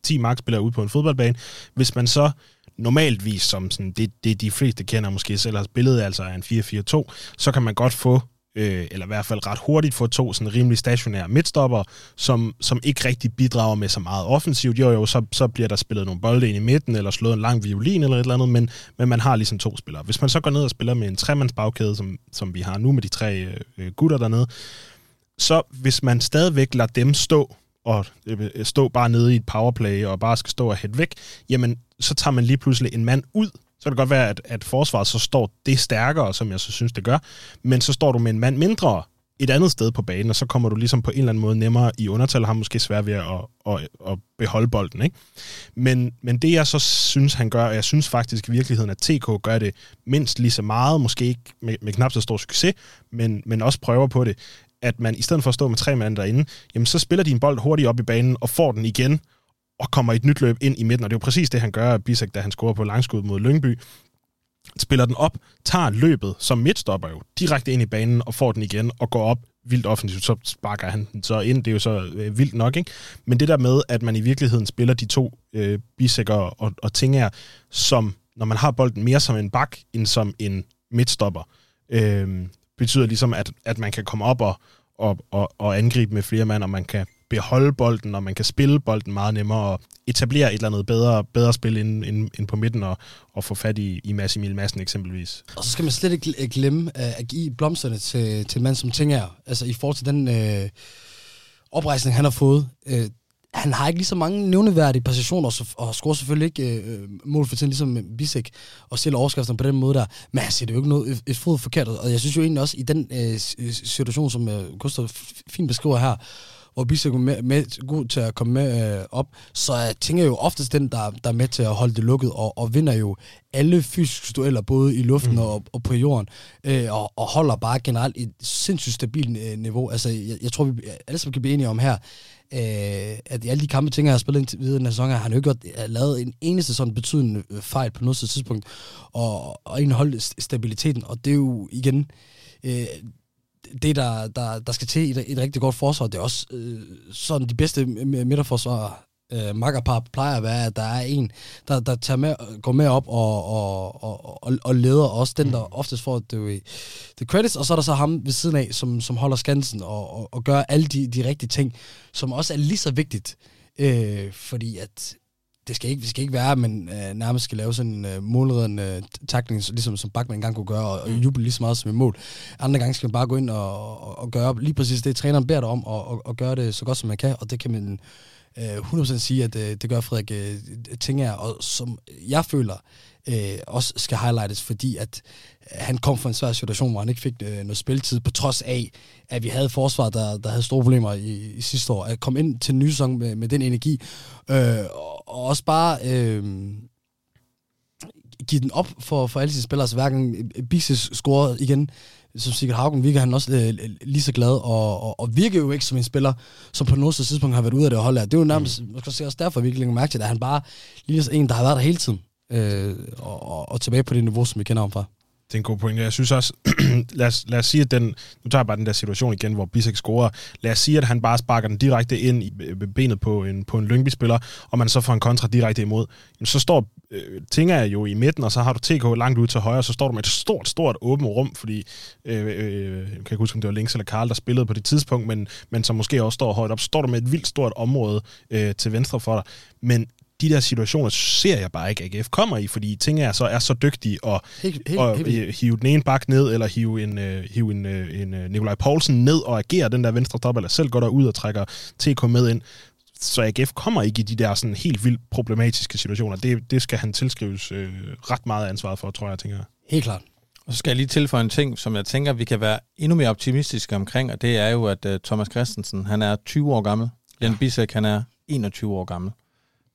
10 markspillere ude på en fodboldbane, hvis man så normaltvis, som sådan, det de fleste kender måske selv har spillet, altså en 4-4-2, så kan man godt få, eller i hvert fald ret hurtigt få 2 sådan rimelig stationære midtstopper, som ikke rigtig bidrager med så meget offensivt. Jo, så bliver der spillet nogle bolde ind i midten, eller slået en lang violin eller et eller andet, men man har ligesom 2 spillere. Hvis man så går ned og spiller med en 3-mandsbagkæde, som vi har nu med de 3 gutter dernede, så hvis man stadigvæk lader dem stå bare nede i et powerplay, og bare skal stå og hætte væk, jamen, så tager man lige pludselig en mand ud. Så kan det godt være, at forsvaret så står det stærkere, som jeg så synes, det gør, men så står du med en mand mindre et andet sted på banen, og så kommer du ligesom på en eller anden måde nemmere i undertal, og har måske svært ved at beholde bolden, ikke? Men det, jeg så synes, han gør, og jeg synes faktisk i virkeligheden, at TK gør det mindst lige så meget, måske ikke med knap så stor succes, men også prøver på det, at man i stedet for at stå med 3 mand derinde, jamen så spiller de en bold hurtigt op i banen og får den igen og kommer i et nyt løb ind i midten. Og det er jo præcis det, han gør, Bisseck, da han scorer på langskud mod Lyngby. Spiller den op, tager løbet, som midtstopper jo, direkte ind i banen og får den igen og går op vildt offensivt. Så sparker han den så ind. Det er jo så vildt nok, ikke? Men det der med, at man i virkeligheden spiller de 2 Bisseck og Tinger, som, når man har bolden mere som en bak, end som en midtstopper, betyder ligesom, at man kan komme op og angribe med flere mand, og man kan beholde bolden, og man kan spille bolden meget nemmere, og etablere et eller andet bedre spil ind på midten, og få fat i Mads Emil Madsen eksempelvis. Og så skal man slet ikke glemme at give blomsterne til en mand som Tinger. Altså i forhold til den oprejsning, han har fået. Han har ikke lige så mange nævneværdige positioner, og scorer selvfølgelig ikke mål for tiden, ligesom Bisseck, og stiller overskrifterne på den måde der. Men han siger det jo ikke noget et fod forkert, og jeg synes jo egentlig også, i den situation, som Gustaf fint beskriver her, hvor Bisseck er med, god til at komme med op, så jeg tænker jo oftest den, der er med til at holde det lukket, og vinder jo alle fysiske dueller, både i luften og på jorden, og holder bare generelt et sindssygt stabilt niveau. Altså, jeg tror, vi alle sammen kan blive enige om her, at i alle de kampe, Tinger har spillet indtil videre i den her sæson, har han jo ikke lavet en eneste sådan betydende fejl på noget tidspunkt, og egentlig holdt stabiliteten, og det er jo igen... det, der skal til et rigtig godt forsvar, det er også sådan, de bedste midterforsvarer, makkerpar plejer at være, at der er en, der tager med, går med op og leder, også den, der oftest får det credits, og så er der så ham ved siden af, som holder skansen og gør alle de rigtige ting, som også er lige så vigtigt, fordi at Det skal ikke være, men nærmest skal lave sådan en målredende takling, ligesom som Bachmann engang kunne gøre, og juble lige så meget som et mål. Andre gange skal man bare gå ind og gøre lige præcis det, træneren beder dig om, og gøre det så godt, som man kan. Og det kan man 100% sige, at det gør Frederik Tinger, og som jeg føler også skal highlightes, fordi at han kom fra en svær situation, hvor han ikke fik noget spilletid, på trods af, at vi havde forsvar, der havde store problemer i sidste år. At komme ind til en ny sæson med den energi, og også bare give den op for alle sine spillere, så hver gang Bisseck scorede igen, som Sigurd Haugen, virker han også lige så glad, og virker jo ikke som en spiller, som på noget tidspunkt har været ude af det hold her. Det er jo nærmest, også derfor vi ikke længere mærke til, at han bare ligner en, der har været der hele tiden, og tilbage på det niveau, som vi kender ham fra. Det er en god point. Jeg synes også, lad os sige, at nu tager jeg bare den der situation igen, hvor Bisseck scorer. Lad os sige, at han bare sparker den direkte ind i benet på en Lyngby-spiller, og man så får en kontra direkte imod. Jamen, så står Tinger jo i midten, og så har du TK langt ud til højre, og så står du med et stort åbent rum, fordi jeg kan ikke huske, om det var Links eller Karl, der spillede på det tidspunkt, men som måske også står højt op. Så står du med et vildt stort område til venstre for dig. Men de der situationer ser jeg bare ikke, AGF kommer i, fordi Tinger så er så dygtige at hive den ene bak ned, eller hive en Nikolaj Poulsen ned og agere den der venstre top, eller selv går der ud og trækker TK med ind. Så AGF kommer ikke i de der sådan helt vildt problematiske situationer. Det skal han tilskrives ret meget ansvaret for, tror jeg, Tinger. Helt klart. Og så skal jeg lige tilføje en ting, som jeg tænker, vi kan være endnu mere optimistiske omkring, og det er jo, at Thomas Kristensen, han er 20 år gammel. Jan Bisseck, han er 21 år gammel.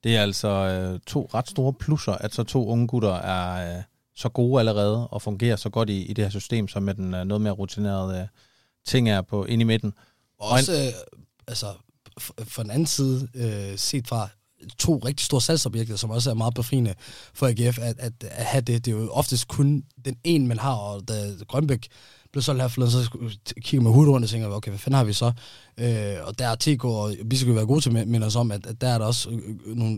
Det er altså to ret store plusser, at så to unge gutter er så gode allerede og fungerer så godt i det her system, som med den noget mere rutinerede ting er på ind i midten. Også for den anden side set fra to rigtig store salgsobjekter, som også er meget befriende for AGF at have det. Det er jo oftest kun den ene, man har, og da Grønbæk blev solgt her forleden, så kigger man hovedet rundt og tænker, okay, hvad fanden har vi så? Og der er TK, og vi skal jo være gode til at minde os om, at der er der også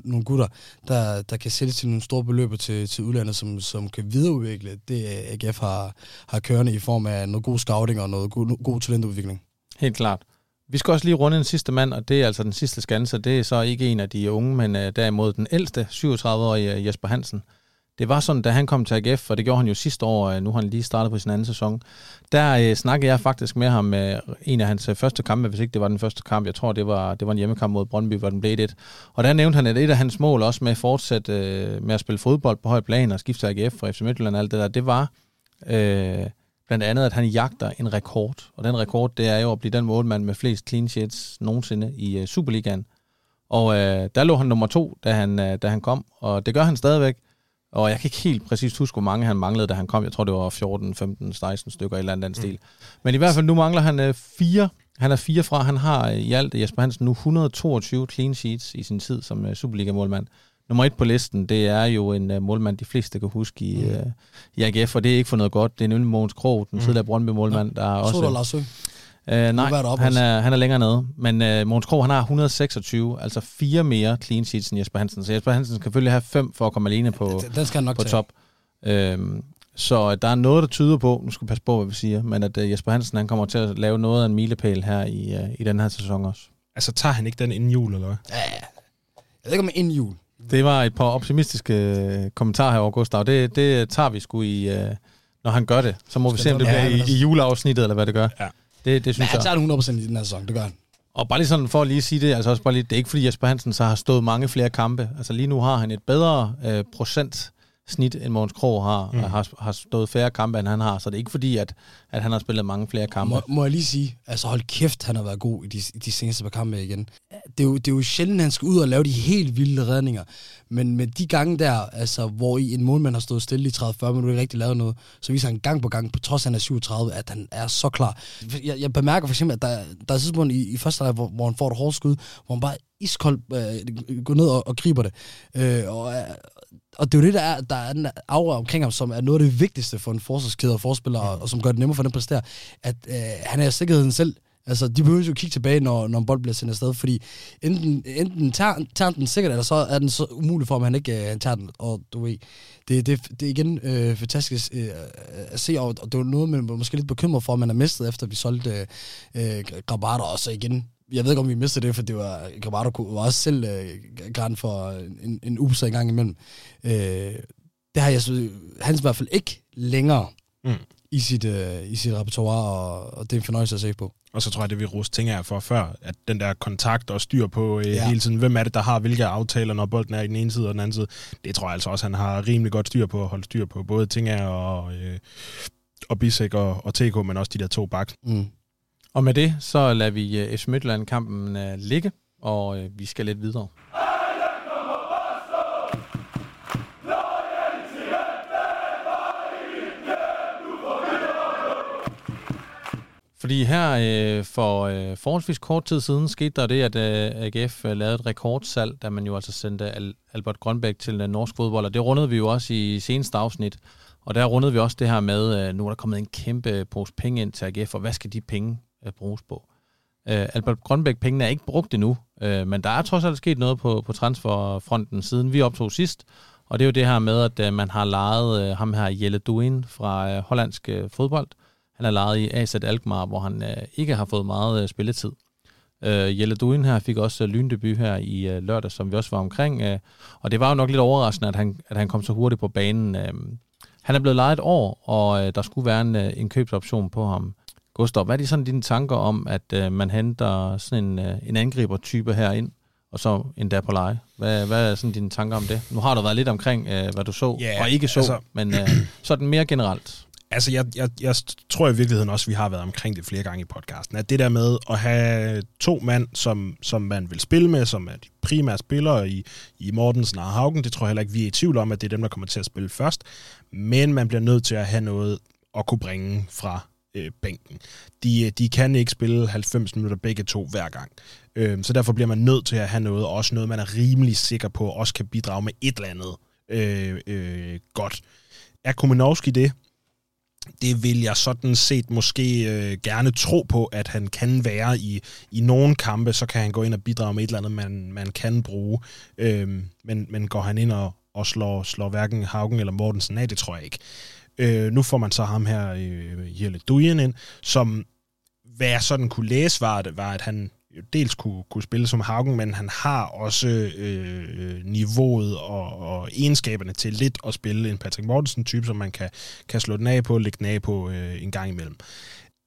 nogle gutter, der kan sælges til nogle store beløber til udlandet, som kan videreudvikle det, AGF har kørende i form af noget god scouting og noget god talentudvikling. Helt klart. Vi skal også lige runde en sidste mand, og det er altså den sidste skanse. Det er så ikke en af de unge, men derimod den ældste, 37-årige Jesper Hansen. Det var sådan, da han kom til AGF, og det gjorde han jo sidste år, nu har han lige startet på sin anden sæson. Der snakkede jeg faktisk med ham en af hans første kampe, hvis ikke det var den første kamp. Jeg tror, det var en hjemmekamp mod Brøndby, hvor den blev 1-1. Og der nævnte han, at et af hans mål også med at fortsætte med at spille fodbold på høj plan og skifte til AGF fra FC Midtjylland og alt det der, det var blandt andet, at han jagter en rekord. Og den rekord, det er jo at blive den målmand med flest clean sheets nogensinde i Superligaen. Og der lå han nummer 2, da han kom, og det gør han stadigvæk. Og jeg kan ikke helt præcist huske, hvor mange han manglede, da han kom. Jeg tror, det var 14, 15, 16 stykker, eller andet stil. Men i hvert fald, nu mangler han 4. Han er 4 fra. Han har i alt, Jesper Hansen, nu 122 clean sheets i sin tid som Superliga-målmand. Nummer 1 på listen, det er jo en målmand, de fleste kan huske i AGF, og det er ikke for noget godt. Det er nemlig Mogens Krog, den tidligere Brøndby-målmand, der er også... nej, han er længere nede. Men Mogens Krog, han har 126, altså 4 mere clean sheets end Jesper Hansen. Så Jesper Hansen skal selvfølgelig have 5 for at komme alene på, på top. Så der er noget, der tyder på, nu skal vi passe på, hvad vi siger, men at Jesper Hansen, han kommer til at lave noget af en milepæl her i den her sæson også. Altså tager han ikke den inden jul, eller hvad? Ja, jeg ved ikke om inden jul. Det var et par optimistiske kommentarer her over Gustav. Det tager vi sgu i, når han gør det. Så må vi se, om det bliver i juleafsnittet, eller hvad det gør. Ja. Det synes jeg. Han tager 100% i den her sæson, det gør han. Og bare lige sådan for at lige sige det, altså også bare lige, det er ikke fordi Jesper Hansen så har stået mange flere kampe. Altså lige nu har han et bedre procentsnit, end Mogens Krog har, og har stået færre kampe, end han har. Så det er ikke fordi, at han har spillet mange flere kampe. Må jeg lige sige, altså hold kæft, han har været god i de seneste par kampe igen. Det er jo sjældent, han skal ud og lave de helt vilde redninger. Men med de gange der, altså, hvor i en målmand har stået stille i 30-40 minutter, ikke rigtig lavet noget, så viser han gang på gang, på trods af han er 37, at han er så klar. Jeg bemærker for eksempel, at der er et tidspunkt i første leg, hvor han får et hårdt skud, hvor han bare iskoldt går ned og griber det. Og det er jo det, der er den aura omkring ham, som er noget af det vigtigste for en forsvarskæde og forspiller, og som gør det nemmere for den præstere, at han er sikkerheden selv. Altså, de behøver jo kigge tilbage, når en bold bliver sendt afsted, fordi enten tager den sikkert, eller så er den så umulig for, at han ikke tager den. Og du ved, det er igen fantastisk at se, og det er noget, man måske lidt bekymret for, at man har mistet, efter vi solgte Grabater, og så igen. Jeg ved ikke, om vi mistede det, for det var Grabater var også selv garant for en ubesat en gang imellem. Det har jeg så, han i hvert fald ikke længere i sit repertoire, og det er en fornøjelse at se på. Og så tror jeg, det vi roste ting af for før, at den der kontakt og styr på hele tiden, hvem er det, der har hvilke aftaler, når bolden er i den ene side og den anden side, det tror jeg altså også, han har rimelig godt styr på at holde styr på, både ting af og Bisseck og TK, men også de der 2 backs. Og med det, så lader vi FC Midtjylland-kampen ligge, og vi skal lidt videre. Fordi her for forholdsvis kort tid siden skete der det, at AGF lavede et rekordsalg, da man jo altså sendte Albert Grønbæk til norsk fodbold, og det rundede vi jo også i seneste afsnit. Og der rundede vi også det her med, nu er der kommet en kæmpe pose penge ind til AGF, og hvad skal de penge bruges på? Albert Grønbæk-pengene er ikke brugt endnu, men der er trods alt sket noget på transferfronten siden vi optog sidst, og det er jo det her med, at man har lejet ham her Jelle Duijn fra hollandsk fodbold. Han er lejet i AZ Alkmaar, hvor han ikke har fået meget spilletid. Jelle Duijn her fik også lyndebut her i lørdag, som vi også var omkring, og det var jo nok lidt overraskende, at han kom så hurtigt på banen. Han er blevet lejet et år, og der skulle være en købsoption på ham. Gustaf, hvad er de sådan dine tanker om, at man henter sådan en angriber-type her ind, og så endda på leje? Hvad er sådan dine tanker om det? Nu har du været lidt omkring, hvad du så og ikke så, altså, men sådan mere generelt. Altså, jeg tror i virkeligheden også, vi har været omkring det flere gange i podcasten, at det der med at have to mand, som man vil spille med, som er de primære spillere i Mortensen og Haugen, det tror jeg heller ikke, vi er i tvivl om, at det er dem, der kommer til at spille først, men man bliver nødt til at have noget at kunne bringe fra bænken. De kan ikke spille 90 minutter begge to hver gang. Så derfor bliver man nødt til at have noget, og også noget, man er rimelig sikker på, også kan bidrage med et eller andet godt. Er Kurminovski det? Det vil jeg sådan set måske gerne tro på, at han kan være i nogle kampe, så kan han gå ind og bidrage med et eller andet, man kan bruge. Men går han ind og slår hverken Haugen eller Mortensen af, det tror jeg ikke. Nu får man så ham her, Jelle Duijn, ind, som, hvad jeg sådan kunne læse, var at han dels kunne spille som Haugen, men han har også niveauet og egenskaberne til lidt at spille en Patrick Mortensen-type, som man kan slå den af på, lægge den af på en gang imellem.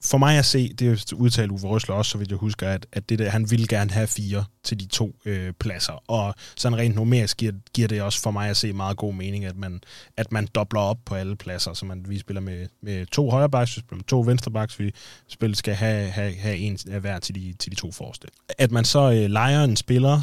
For mig at se, det udtalte Uwe Rösler også, så vidt jeg husker, at det der, han ville gerne have 4 til de 2 pladser. Og sådan rent numerisk giver det også for mig at se meget god mening, at man dobler op på alle pladser. Så vi spiller med 2 højrebacks, vi spiller med 2 venstrebacks, vi skal have en af hver til de 2 forreste. At man så lejer en spiller,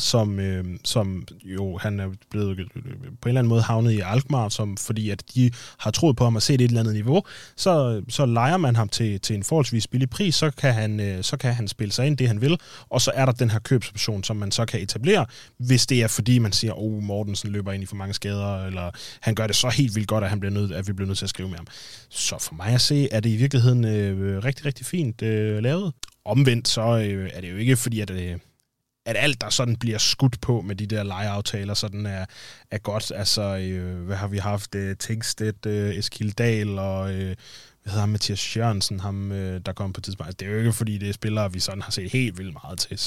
som jo han er blevet på en eller anden måde havnet i Alkmaar, som, fordi at de har troet på ham at se det et eller andet niveau, så lejer man ham til en forholdsvis billig pris, så kan han spille sig ind det, han vil, og så er der den her købsoption, som man så kan etablere, hvis det er fordi, man siger, Mortensen løber ind i for mange skader, eller han gør det så helt vildt godt, at vi bliver nødt til at skrive med ham. Så for mig at se, er det i virkeligheden rigtig, rigtig fint lavet. Omvendt så er det jo ikke fordi, at alt, der sådan bliver skudt på med de der lejeaftaler, sådan er godt. Altså, hvad har vi haft? Tingstedt, Eskildal og hvad hedder han, Mathias Jørgensen, ham der kom på tidspunkt. Altså, det er jo ikke, fordi det er spillere, vi sådan har set helt vildt meget til.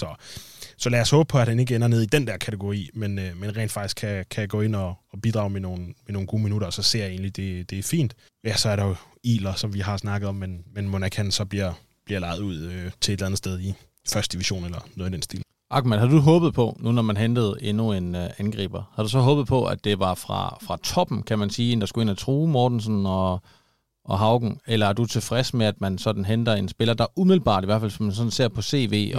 Så lad os håbe på, at han ikke ender ned i den der kategori, men rent faktisk kan gå ind og bidrage med nogle gode minutter, og så ser jeg egentlig, det er fint. Ja, så er der jo Iler, som vi har snakket om, men Monacan så bliver lejet ud til et eller andet sted i første division, eller noget i den stil. Ahmed, har du håbet på, nu når man hentede endnu en angriber, har du så håbet på, at det var fra toppen, kan man sige, en der skulle ind og true Mortensen og Haugen, eller er du tilfreds med, at man sådan henter en spiller, der umiddelbart, i hvert fald som man sådan ser på CV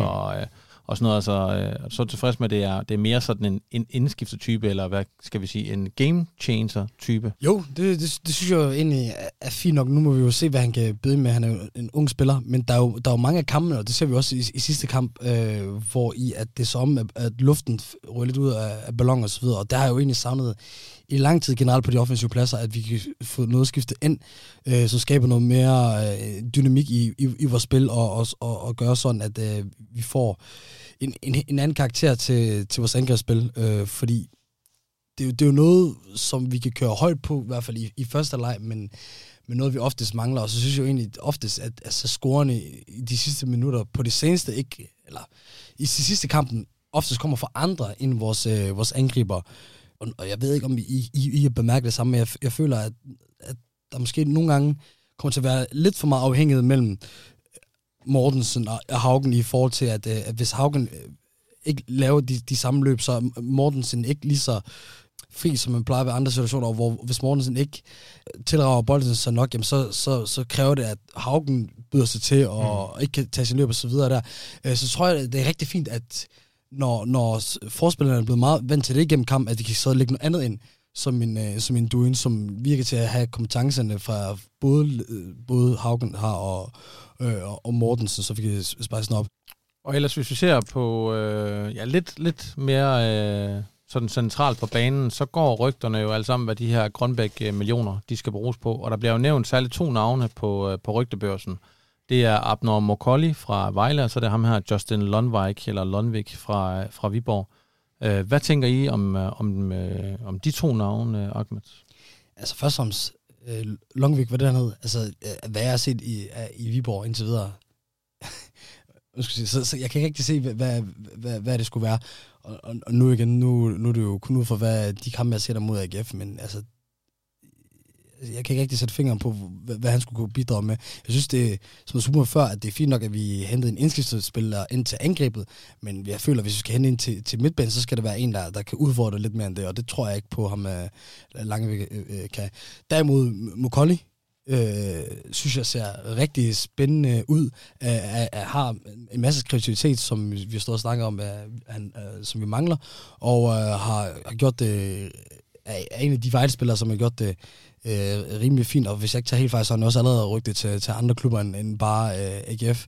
og sådan noget, så tilfreds med, at det er mere sådan en indskiftetype, eller hvad skal vi sige, en game changer type? Jo, det synes jeg jo egentlig er fint nok. Nu må vi jo se, hvad han kan byde med. Han er jo en ung spiller, men der er jo mange af kampene, og det ser vi også i sidste kamp, hvor i at det er så om, at luften rører lidt ud af ballon og så videre, og der har jeg jo egentlig savnet i lang tid generelt på de offensive pladser, at vi kan få noget skiftet ind, så skaber noget mere dynamik i vores spil, og gøre sådan, at vi får en anden karakter til vores angrebsspil, fordi det er jo noget, som vi kan køre højt på, i hvert fald i første leg, men noget, vi oftest mangler, og så synes jeg jo egentlig oftest, at altså, scorerne i de sidste minutter på det seneste, ikke, eller i de sidste kampen, oftest kommer fra andre end vores angriber. Og jeg ved ikke, om I har bemærket det samme, men jeg føler, at der måske nogle gange kommer til at være lidt for meget afhængighed mellem Mortensen og Haugen i forhold til, at hvis Haugen ikke laver de samme løb, så er Mortensen ikke lige så fri, som man plejer ved andre situationer, hvor hvis Mortensen ikke tilrager bolden så nok, jamen så kræver det, at Haugen byder sig til og ikke kan tage sin løb og så videre der. Så tror jeg, det er rigtig fint, at når forspillerne er blevet meget vant til det igennem kamp, at de kan så lægge noget andet ind, som en Duijn, som virker til at have kompetencerne fra både Haugen har og Mortensen, så fik jeg spejsen op. Og ellers hvis vi ser på lidt mere sådan centralt på banen, så går rygterne jo alle sammen, hvad de her Grønbæk-millioner, de skal bruges på. Og der bliver jo nævnt særligt to navne på rygtebørsen. Det er Abner Mukolli fra Vejle, og så er det ham her, Justin Lundvig, eller Lundvig fra Viborg. Hvad tænker I om de to navne, Ahmed? Altså først og fremmest, Lundvig, hvad det han hed? Altså, hvad jeg har set i Viborg indtil videre, så jeg kan ikke rigtig se, hvad det skulle være. Og nu er det jo kun ud for, hvad de kampe, jeg sætter mod AGF, men altså, jeg kan ikke rigtig sætte fingeren på, hvad han skulle kunne bidrage med. Jeg synes, det som jeg super før, at det er fint nok, at vi hentede en indskiftespiller ind til angrebet, men jeg føler, at hvis vi skal hente ind til midtbanen, så skal det være en, der kan udfordre lidt mere end det, og det tror jeg ikke på, ham Langevik kan. Derimod, Mukolli, synes jeg ser rigtig spændende ud, har en masse kreativitet, som vi står og snakker om, som vi mangler, og har gjort det, er en af de Vejle-spillere, som har gjort det rimelig fint, og hvis jeg ikke tager helt fejl, så har han også allerede rykket til andre klubber end bare AGF.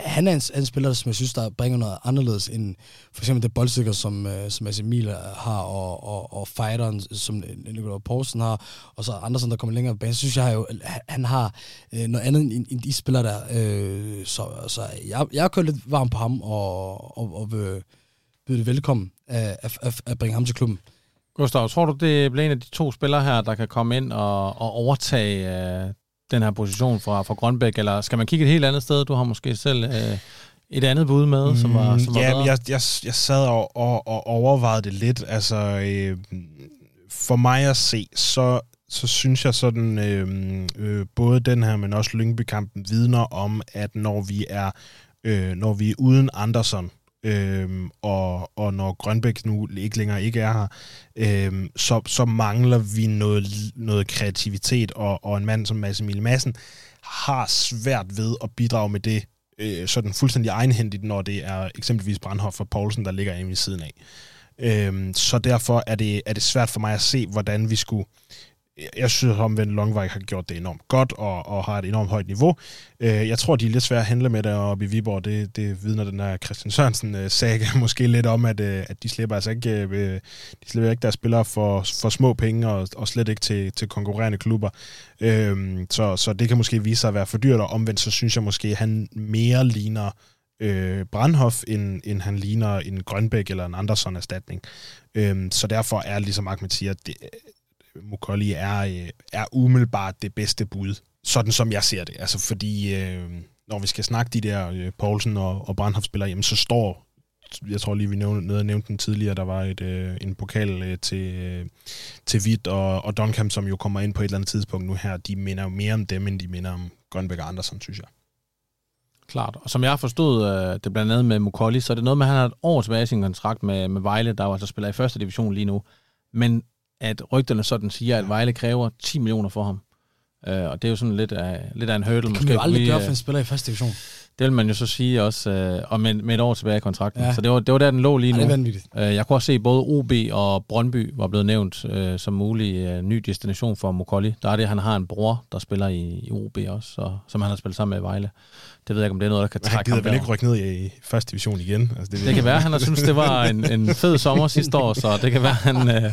Han er en spiller, som jeg synes, der bringer noget anderledes end for eksempel det boldstykker, som Emil har, og fighteren, som Nicolai Poulsen har, og så Andersson, der kommer længere på banen. Synes jeg jo, han har noget andet end de spillere der. Så jeg har kørt lidt varm på ham, og byder det velkommen at bringe ham til klubben. Gustaf, tror du, det bliver en af de to spillere her, der kan komme ind og overtage den her position fra Grønbæk, eller skal man kigge et helt andet sted? Du har måske selv et andet bud med, som var bedre. Jeg sad og overvejede det lidt. Altså, for mig at se, så synes jeg sådan, både den her, men også Lyngby-kampen vidner om, at når vi er uden Andersson, og når Grønbæk nu ikke længere er her, så mangler vi noget kreativitet, og en mand som Mads Emil Madsen har svært ved at bidrage med det sådan fuldstændig egenhændigt, når det er eksempelvis Brandhoff og Poulsen, der ligger inde ved siden af. Så derfor er det svært for mig at se, hvordan vi skulle... Jeg synes, at omvendt Lundvig har gjort det enormt godt, og har et enormt højt niveau. Jeg tror, de er lidt svære at handle med deroppe i Viborg. Det vidner den her Christian Sørensen-saga måske lidt om, at de slipper altså ikke deres spillere for små penge, og slet ikke til konkurrerende klubber. Så det kan måske vise sig at være for dyrt, og omvendt, så synes jeg måske, at han mere ligner Brandhoff, end han ligner en Grønbæk eller en Andersson-erstatning. Så derfor er, ligesom Ahmed siger, det... Mukolli er umiddelbart det bedste bud, sådan som jeg ser det. Altså fordi, når vi skal snakke de der Poulsen og Brandhoff-spillere, jamen så står, jeg tror lige vi nævnte den tidligere, der var en pokal til Witt og Duncan, som jo kommer ind på et eller andet tidspunkt nu her. De minder jo mere om dem, end de minder om Grønbæk og Andersson, synes jeg. Klart, og som jeg har forstået det blandt andet med Mukolli, så er det noget med, at han har et år tilbage i sin kontrakt med Vejle, der jo altså spiller i første division lige nu, men at rygterne sådan siger, at Vejle kræver 10 millioner for ham. Og det er jo sådan lidt af en hurdle. Det kan man jo aldrig gøre for en spiller i første division. Det vil man jo så sige også, og med et år tilbage i kontrakten. Ja. Så det var der, den lå lige nu. Jeg kunne også se, både OB og Brøndby var blevet nævnt som mulig ny destination for Mukolli. Der er det, han har en bror, der spiller i OB også, og som han har spillet sammen med i Vejle. Det ved jeg ikke, om det er noget, der kan trække ham. Han gider vel ikke rykke ned i første division igen? Altså, det kan være, han synes, det var en fed sommer sidste år, så det kan være, han...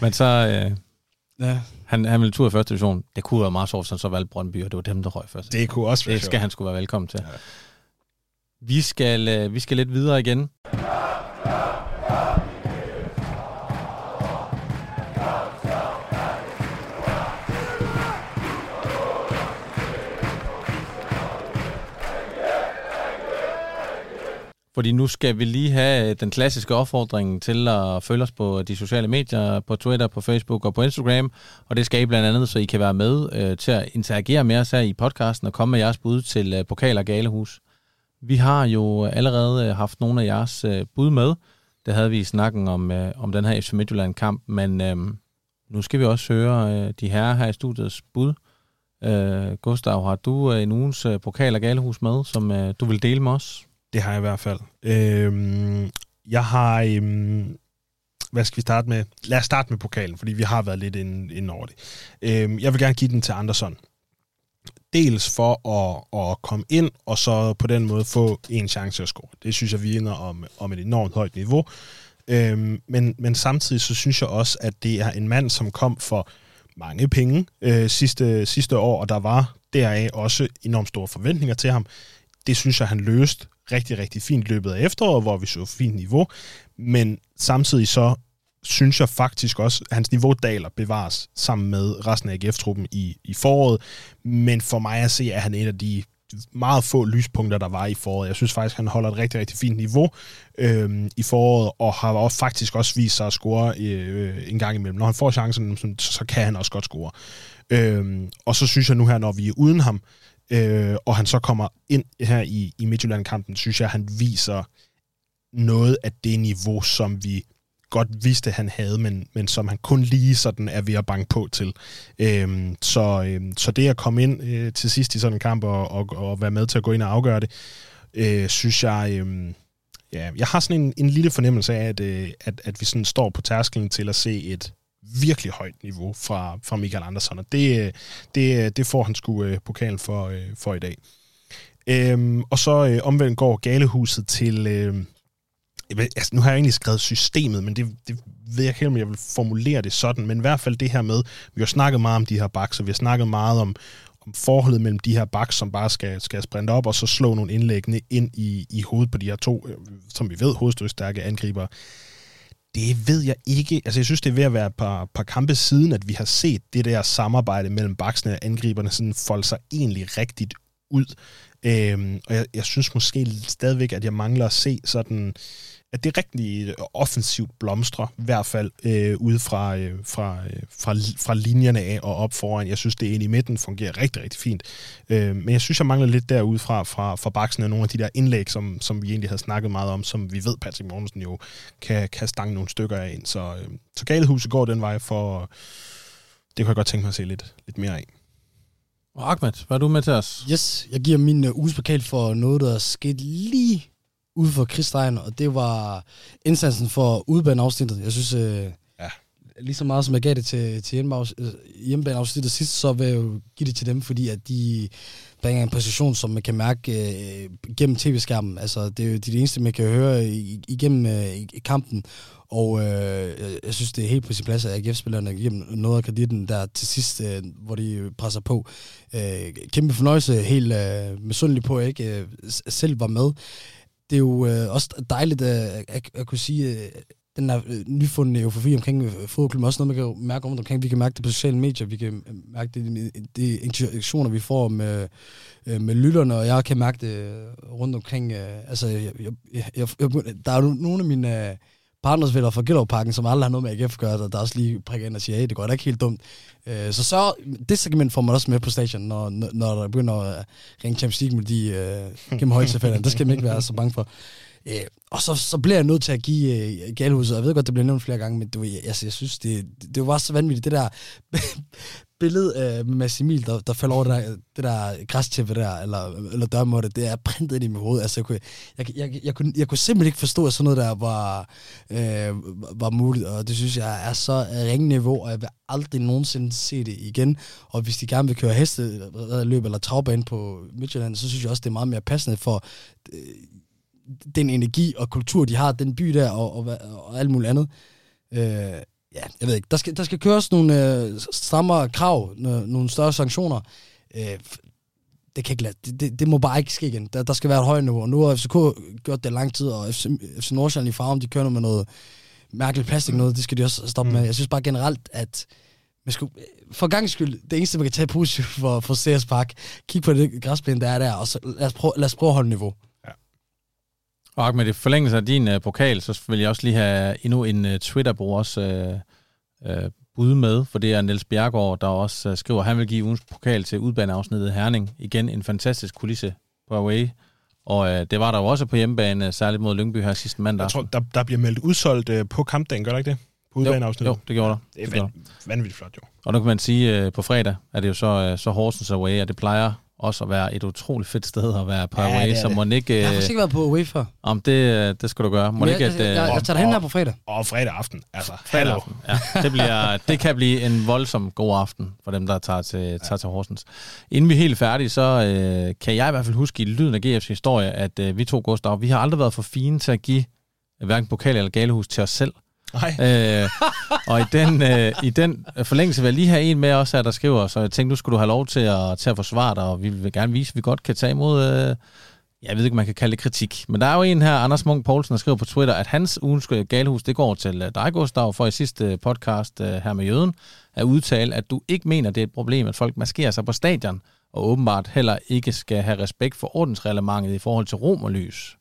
Men så, ja. Han ville tur i første division. Det kunne være Marsov, som så valgte Brøndby, og det var dem, der røg først. Det kunne også være. Det skal han skulle være velkommen til. Ja. Vi skal lidt videre igen. Fordi nu skal vi lige have den klassiske opfordring til at følge os på de sociale medier, på Twitter, på Facebook og på Instagram. Og det skal I blandt andet, så I kan være med til at interagere med os her i podcasten og komme med jeres bud til pokal og galehus. Vi har jo allerede haft nogle af jeres bud med. Det havde vi i snakken om den her FC Midtjylland-kamp, men nu skal vi også høre de herrer her i studiets bud. Gustaf, har du en ugens pokal og galehus med, som du vil dele med os? Det har jeg i hvert fald. Jeg har hvad skal vi starte med? Lad os starte med pokalen, fordi vi har været lidt inde over det. Jeg vil gerne give den til Andersson. Dels for at komme ind, og så på den måde få en chance at score. Det synes jeg, vi ender om et enormt højt niveau. Men samtidig så synes jeg også, at det er en mand, som kom for mange penge sidste år, og der var deraf også enormt store forventninger til ham. Det synes jeg, han løste rigtig, rigtig fint løbet af efteråret, hvor vi så fint niveau, men samtidig så synes jeg faktisk også, at hans niveaudaler bevares sammen med resten af AGF-truppen i foråret, men for mig at se, at han er en af de meget få lyspunkter, der var i foråret. Jeg synes faktisk, han holder et rigtig, rigtig fint niveau i foråret, og har også faktisk også vist sig at score en gang imellem. Når han får chancen, så kan han også godt score. Og så synes jeg nu her, når vi er uden ham, og han så kommer ind her i Midtjylland-kampen, synes jeg, han viser noget af det niveau, som vi godt vidste, han havde, men som han kun lige sådan er ved at banke på til. Så det at komme ind til sidst i sådan en kamp og være med til at gå ind og afgøre det, synes jeg... jeg har sådan en lille fornemmelse af, at vi sådan står på tærskelen til at se et virkelig højt niveau fra Michael Andersson, og det får han sgu pokalen for i dag. Og så omvendt går galehuset til... Altså, nu har jeg egentlig skrevet systemet, men det ved jeg ikke helt, om jeg vil formulere det sådan, men i hvert fald det her med, vi har snakket meget om de her backs, og vi har snakket meget om forholdet mellem de her backs, som bare skal sprinte op, og så slå nogle indlæggende ind i hovedet på de her to, som vi ved, hovedstødstærke angribere. Det ved jeg ikke. Altså, jeg synes, det er ved at være et par kampe siden, at vi har set det der samarbejde mellem backsene og angriberne sådan folde sig egentlig rigtigt ud. Og jeg synes måske stadigvæk, at jeg mangler at se sådan, at det rigtig offensivt blomstrer, i hvert fald ude fra linjerne af og op foran. Jeg synes, det inde i midten fungerer rigtig, rigtig fint. Men jeg synes, jeg mangler lidt derude fra baksen af nogle af de der indlæg, som vi egentlig havde snakket meget om, som vi ved, Patrick Mortensen jo kan stange nogle stykker af ind. Så Galehuset går den vej, for det kunne jeg godt tænke mig at se lidt mere af. Og Ahmed, hvad er du med til os? Yes, jeg giver min uges pokal for noget, der skete lige ude for krigsdrejen, og det var indsatsen for udebaneafsnittet. Jeg synes, lige så meget som jeg gav det til hjemmebaneafsnittet sidst, så vil jeg jo give det til dem, fordi at de bringer en præcision, som man kan mærke gennem tv-skærmen. Altså, det er det eneste, man kan høre igennem kampen. Og jeg synes, det er helt på sin plads, at AGF-spillerne giver noget af kreditten der til sidst, hvor de presser på. Kæmpe fornøjelse, helt misundelig på, at jeg ikke selv var med. Det er jo også dejligt at kunne sige, den der nyfundne eufori omkring fodboldklubben, også noget, man kan mærke rundt omkring. Vi kan mærke det på sociale medier, vi kan mærke det de interaktioner, vi får med lytterne, og jeg kan mærke det rundt omkring. Altså, der er nogle af mine... partnersvælder fra Gellerparken, som aldrig har noget med AGF at gøre, der også lige prikker ind og siger, hey, det går da ikke helt dumt. Så det segment får man også med på station, når der begynder at ringe Champions League med de gennem højtefælderne. Det skal man ikke være så bange for. Og så bliver jeg nødt til at give Galehuset, jeg ved godt, det bliver nævnt flere gange, men jeg synes, det var så vanvittigt, det der billede med Mads Emil, der falder over det der græstæppe der, eller dørmåtte, det er printet ind i mit hoved. Altså, jeg kunne simpelthen ikke forstå, at sådan noget der var muligt, og det synes jeg er så ringniveau, og jeg vil aldrig nogensinde se det igen. Og hvis de gerne vil køre hesteløb eller travbane på Midtjylland, så synes jeg også, det er meget mere passende for... den energi og kultur, de har, den by der, og alt muligt andet. Jeg ved ikke. Der skal køres nogle strammere krav, nogle større sanktioner. Det kan ikke det må bare ikke ske igen. Der skal være et højt niveau, og nu har FCK gjort det lang tid, og FC Nordsjælland i farven, de kører med noget mærkeligt plastik noget, det skal de også stoppe med. Jeg synes bare generelt, at man skulle, for gangs skyld, det eneste, man kan tage positivt for CS Park, kig på det græsplæne, der er der, og så lad os prøve at holde niveau. Og Ahmed, i forlængelse af din pokal, så vil jeg også lige have endnu en Twitter-brugers bud med, for det er Niels Bjergård, der også skriver, at han vil give ugens pokal til udbaneafsnittet Herning. Igen en fantastisk kulisse på away. Og det var der jo også på hjemmebane, særligt mod Lyngby her sidste mandag. Jeg tror, der bliver meldt udsolgt på kampdagen, gør der ikke det? På udbaneafsnittet? Jo, det gjorde der. Det er vanvittigt flot, jo. Og nu kan man sige, på fredag er det jo så Horsens away, og det plejer også at være et utroligt fedt sted at være på away, så må ikke... Jeg har faktisk ikke været på away før. Om det skal du gøre. Må ikke... Jeg tager dig hen her på fredag. Og fredag aften, altså. Fredag aften, ja. Det kan blive en voldsom god aften for dem, der tager til Horsens. Inden vi er helt færdige, så kan jeg i hvert fald huske i lyden af GF's historie, at vi to, Gustaf, vi har aldrig været for fine til at give hverken pokal eller galehus til os selv. Nej. Og i den forlængelse vil jeg lige have en med også her, der skriver, så jeg tænkte, nu skulle du have lov til at forsvare dig, og vi vil gerne vise, at vi godt kan tage imod, jeg ved ikke, man kan kalde det kritik. Men der er jo en her, Anders Munk Poulsen, der skriver på Twitter, at hans ugens galehus, det går til dig, Gustaf, for i sidste podcast her med Jøden, at udtale, at du ikke mener, det er et problem, at folk maskerer sig på stadion, og åbenbart heller ikke skal have respekt for ordensreglementet i forhold til rom og lys.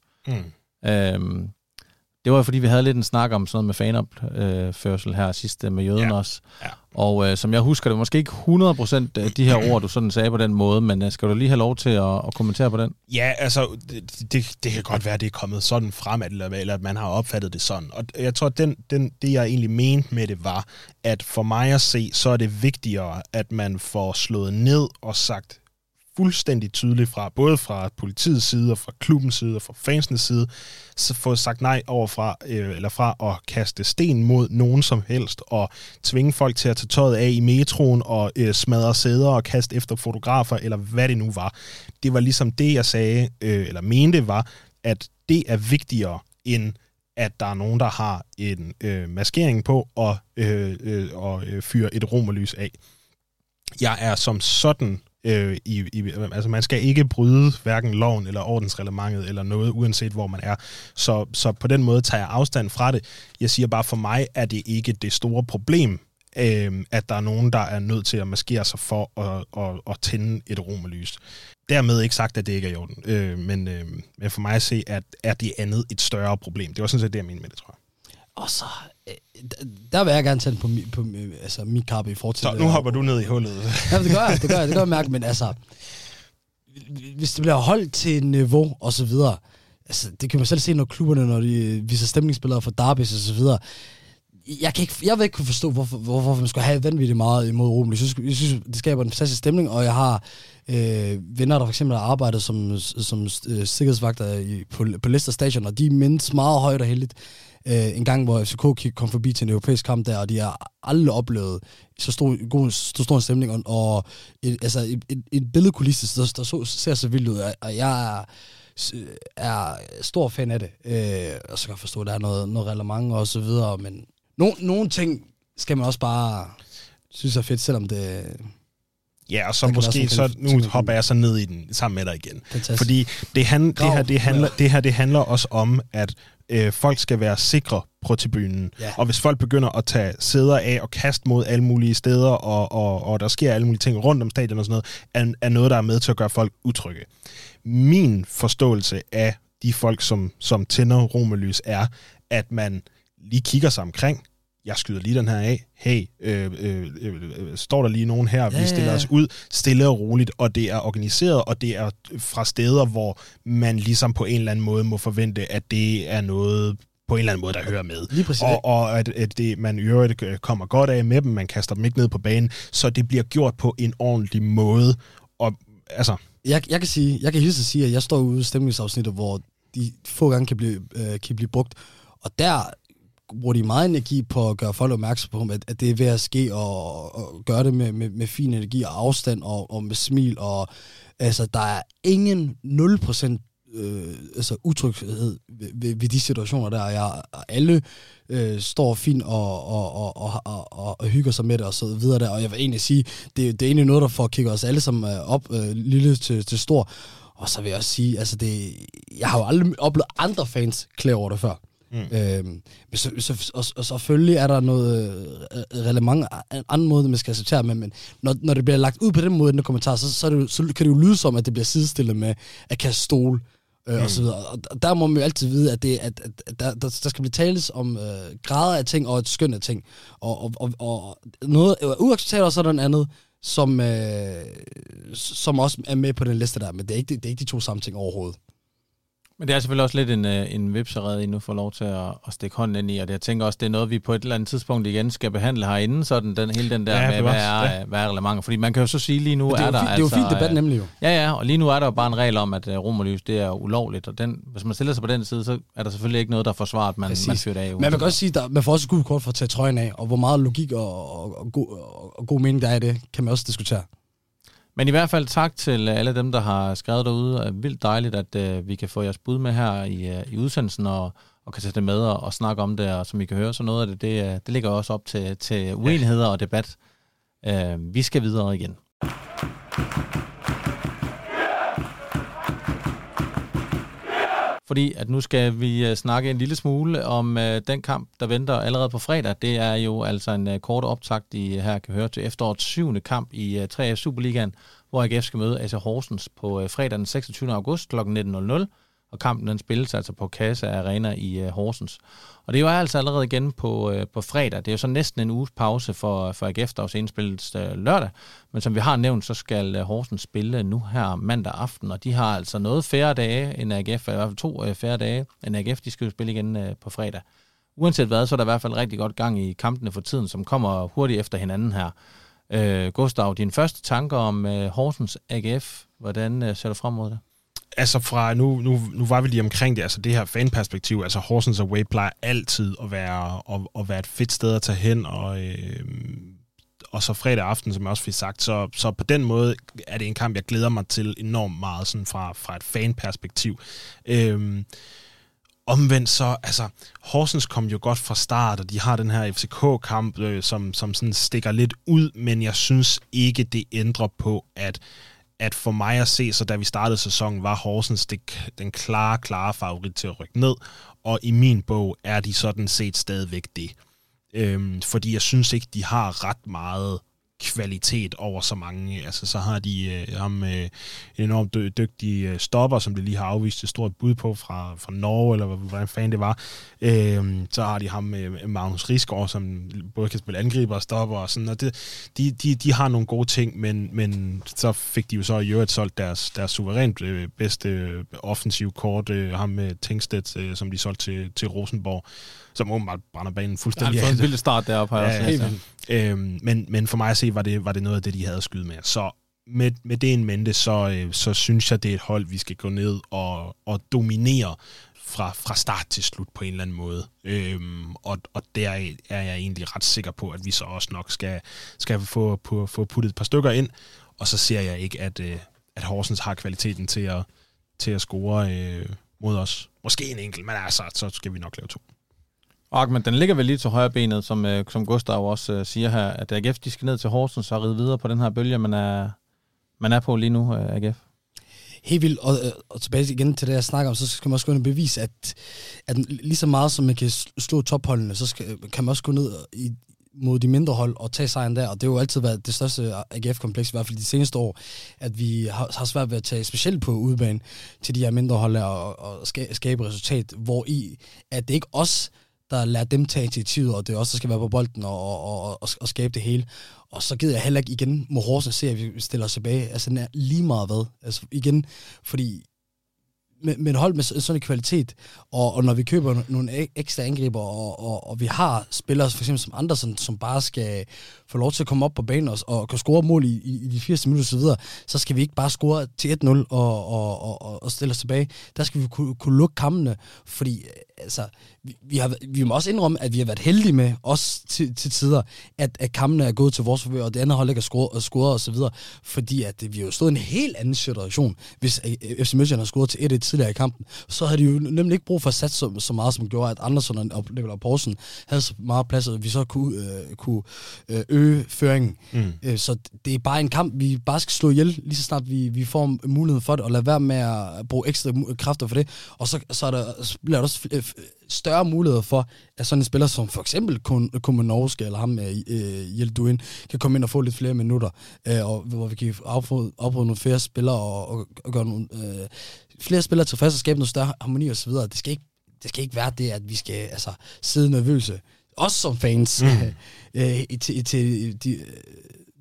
Det var jo fordi, vi havde lidt en snak om sådan noget med fanopførsel her sidst med Jøden også. Ja. Og som jeg husker det, måske ikke 100% af de her ord, du sådan sagde på den måde, men skal du lige have lov til at kommentere på den? Ja, altså, det kan godt være, det er kommet sådan frem, eller at man har opfattet det sådan. Og jeg tror, det jeg egentlig mente med det var, at for mig at se, så er det vigtigere, at man får slået ned og sagt fuldstændig tydeligt fra, både fra politiets side og fra klubbens side og fra fansenes side, så få sagt nej overfra, eller fra at kaste sten mod nogen som helst, og tvinge folk til at tage tøjet af i metroen og smadre sæder og kaste efter fotografer, eller hvad det nu var. Det var ligesom det, jeg sagde, eller mente var, at det er vigtigere end at der er nogen, der har en maskering på og fyrer et romerlys af. Jeg er som sådan altså man skal ikke bryde hverken loven eller ordensreglementet eller noget, uanset hvor man er. Så på den måde tager jeg afstand fra det. Jeg siger bare, for mig er det ikke det store problem, at der er nogen, der er nødt til at maskere sig for at tænde et romerlys. Dermed ikke sagt, at det ikke er i orden. Men for mig at se, at er det andet et større problem. Det var sådan set det, jeg mener med det, tror jeg. Og så, der vil jeg gerne tænde på min kappe i fortiden. Så nu hopper du ned i hullet. Ja, det gør jeg mærke, men altså, hvis det bliver holdt til niveau og så videre, altså, det kan man selv se, når klubberne, når de viser stemningsbilleder for derbys og så videre. Jeg vil ikke kunne forstå, hvorfor man skal have vanvittigt meget imod Rom. Jeg synes, det skaber en fantastisk stemning, og jeg har venner, der for eksempel har arbejdet som sikkerhedsvagter på Leicester Station, og de mindes meget højt og heldigt en gang, hvor FCK kom forbi til en europæisk kamp der, og de har aldrig oplevet så stor en stemning, og et billedkulisse, der ser så vildt ud, og jeg er stor fan af det, og så kan jeg forstå, at der er noget reglement og så videre, men nogle ting skal man også bare synes er fedt, selvom det... Ja, og så måske, så nu hopper jeg så ned i den sammen med dig igen. Fantastisk. Fordi det her handler også om, at folk skal være sikre på tribunen. Ja. Og hvis folk begynder at tage sæder af og kaste mod alle mulige steder, og der sker alle mulige ting rundt om stadion og sådan noget, er noget, der er med til at gøre folk utrygge. Min forståelse af de folk, som tænder romerlys, er, at man lige kigger sig omkring. Jeg skyder lige den her af. Hey, står der lige nogen her? Vi stiller os ud stille og roligt, og det er organiseret, og det er fra steder, hvor man ligesom på en eller anden måde må forvente, at det er noget på en eller anden måde, der hører med. Lige præcis. Og at det, man i øvrigt kommer godt af med dem, man kaster dem ikke ned på banen, så det bliver gjort på en ordentlig måde. Og, altså... Jeg kan hilse at sige, at jeg står ude i stemningsafsnittet, hvor de få gange kan blive brugt, og der bruger de meget energi på at gøre folk opmærksom på, at det er ved at ske, og gøre det med fin energi og afstand, og med smil, og altså, der er ingen 0% utryghed ved de situationer der, og alle står fint og hygger sig med det, og så videre der, og jeg vil egentlig sige, det er egentlig noget, der får kigget os alle sammen op, lille til stor, og så vil jeg også sige, altså, jeg har jo aldrig oplevet andre fans klage over det før. Og selvfølgelig er der noget relevant anden måde, man skal acceptere med, men når det bliver lagt ud på den måde i den kommentar, så kan det jo lyde som, at det bliver sidestillet med at kaste stol og så videre. Og der må man jo altid vide, at der skal blive tales om grader af ting og et skøn af ting. Og noget uacceptabelt og sådan andet, som også er med på den liste der, men det er ikke de to samme ting overhovedet. Men det er selvfølgelig også lidt en vipserede, I nu får lov til at stikke hånden ind i, og det, jeg tænker også, det er noget, vi på et eller andet tidspunkt igen skal behandle herinde, sådan den, hele den der med, hvad er relevanter. Fordi man kan jo så sige, lige nu det er der... Det er jo fint debat nemlig jo. Ja, ja, og lige nu er der jo bare en regel om, at romerlys, det er ulovligt, og den, hvis man stiller sig på den side, så er der selvfølgelig ikke noget, der forsvarer, at man fyrer det af. Men man kan også sige, at man får også et gult kort for at tage trøjen af, og hvor meget logik og god mening der er i det, kan man også diskutere. Men i hvert fald tak til alle dem, der har skrevet derude. Vildt dejligt, at vi kan få jeres bud med her i udsendelsen og kan tage det med og snakke om det. Og som I kan høre, så noget af det ligger også op til uenigheder og debat. Vi skal videre igen. Fordi at nu skal vi snakke en lille smule om den kamp, der venter allerede på fredag. Det er jo altså en kort optakt, I her kan høre, til efterårets 7. kamp i 3F Superligaen, hvor AGF skal møde AC Horsens på fredag den 26. august kl. 19.00. Og kampen den spilles altså på Casa Arena i Horsens. Og det er jo altså allerede igen på fredag. Det er jo så næsten en uges pause for AGF, der også indspilles lørdag. Men som vi har nævnt, så skal Horsens spille nu her mandag aften. Og de har altså noget færre dage end AGF, i hvert fald 2 færre dage end AGF. De skal jo spille igen på fredag. Uanset hvad, så er der i hvert fald rigtig godt gang i kampene for tiden, som kommer hurtigt efter hinanden her. Gustaf, dine første tanker om Horsens AGF, hvordan ser du frem mod det? Altså fra, nu var vi lige omkring det, altså det her fanperspektiv, altså Horsens away plejer altid at være et fedt sted at tage hen, og så fredag aften, som jeg også fik sagt, så på den måde er det en kamp, jeg glæder mig til enormt meget, sådan fra et fanperspektiv. Omvendt så, altså Horsens kom jo godt fra start, og de har den her FCK-kamp, som sådan stikker lidt ud, men jeg synes ikke, det ændrer på, at for mig at se, så da vi startede sæsonen, var Horsens den klare favorit til at rykke ned, og i min bog er de sådan set stadigvæk det. Fordi jeg synes ikke, de har ret meget kvalitet over så mange. Altså, så har de en enormt dygtig stopper, som de lige har afvist et stort bud på fra Norge, eller hvordan fanden det var. Så har de ham, Magnus Risgaard, som både kan spille angriber og stopper og sådan, og de har nogle gode ting, men så fik de jo så i øvrigt solgt deres suverænt bedste offensiv kort, ham med Tingstedt, som de solgte til Rosenborg, som åbenbart brænder banen fuldstændig. Det er en vild start deroppe her. Ja, også. Men for mig at se, var det noget af det, de havde at skyde med. Så med det en mente, så synes jeg, det er et hold, vi skal gå ned og dominere fra start til slut på en eller anden måde. Og der er jeg egentlig ret sikker på, at vi så også nok skal få puttet et par stykker ind, og så ser jeg ikke, at Horsens har kvaliteten til at score mod os. Måske en enkelt, men altså, så skal vi nok lave 2. Og men den ligger vel lige til højre benet, som Gustaf også siger her, at AGF de skal ned til Horsens så ride videre på den her bølge, man er på lige nu, AGF. Helt vildt, og tilbage igen til det, jeg snakker om, så skal man også gå ind og bevise, at lige så meget som man kan slå topholdene, så kan man også gå ned mod de mindre hold og tage sejren der, og det har jo altid været det største AGF-kompleks, i hvert fald de seneste år, at vi har svært ved at tage specielt på udebane til de her mindre hold og skabe resultat, hvor i at det ikke os, der lader dem tage initiativet, og det også skal være på bolden og skabe det hele. Og så gider jeg heller ikke igen mod Horsens se, at vi stiller os tilbage. Altså, den er lige meget hvad. Altså, igen, fordi men hold med sådan en kvalitet, og når vi køber nogle ekstra angriber, og vi har spillere, for eksempel som Andersson, som bare skal få lov til at komme op på banen og kan score mål i de 80 minutter osv., så skal vi ikke bare score til 1-0 og stille os tilbage. Der skal vi kunne lukke kampene, fordi altså, vi må også indrømme, at vi har været heldige med, også til tider, at kampene er gået til vores forvær, og det andet hold ikke har scoret osv., fordi at vi jo stod i en helt anden situation, hvis FC Midtjylland har scoret til 1-1 tidligere i kampen, så havde de jo nemlig ikke brug for at satse så meget, som gjorde, at Andersson og Poulsen havde så meget plads, at vi så kunne øge føringen. Så det er bare en kamp, vi bare skal slå ihjel, lige så snart vi får muligheden for det, og lade være med at bruge ekstra kræfter for det, og så bliver der også større muligheder for, at sådan en spiller som for eksempel Kurminovski eller ham med Jelle Duijn kan komme ind og få lidt flere minutter, og hvor vi kan afbryde nogle flere spillere og gøre nogle flere spillere tilfredse og skabe noget større harmoni og så videre. Det skal ikke være det, at vi skal altså sidde nervøse, også som fans,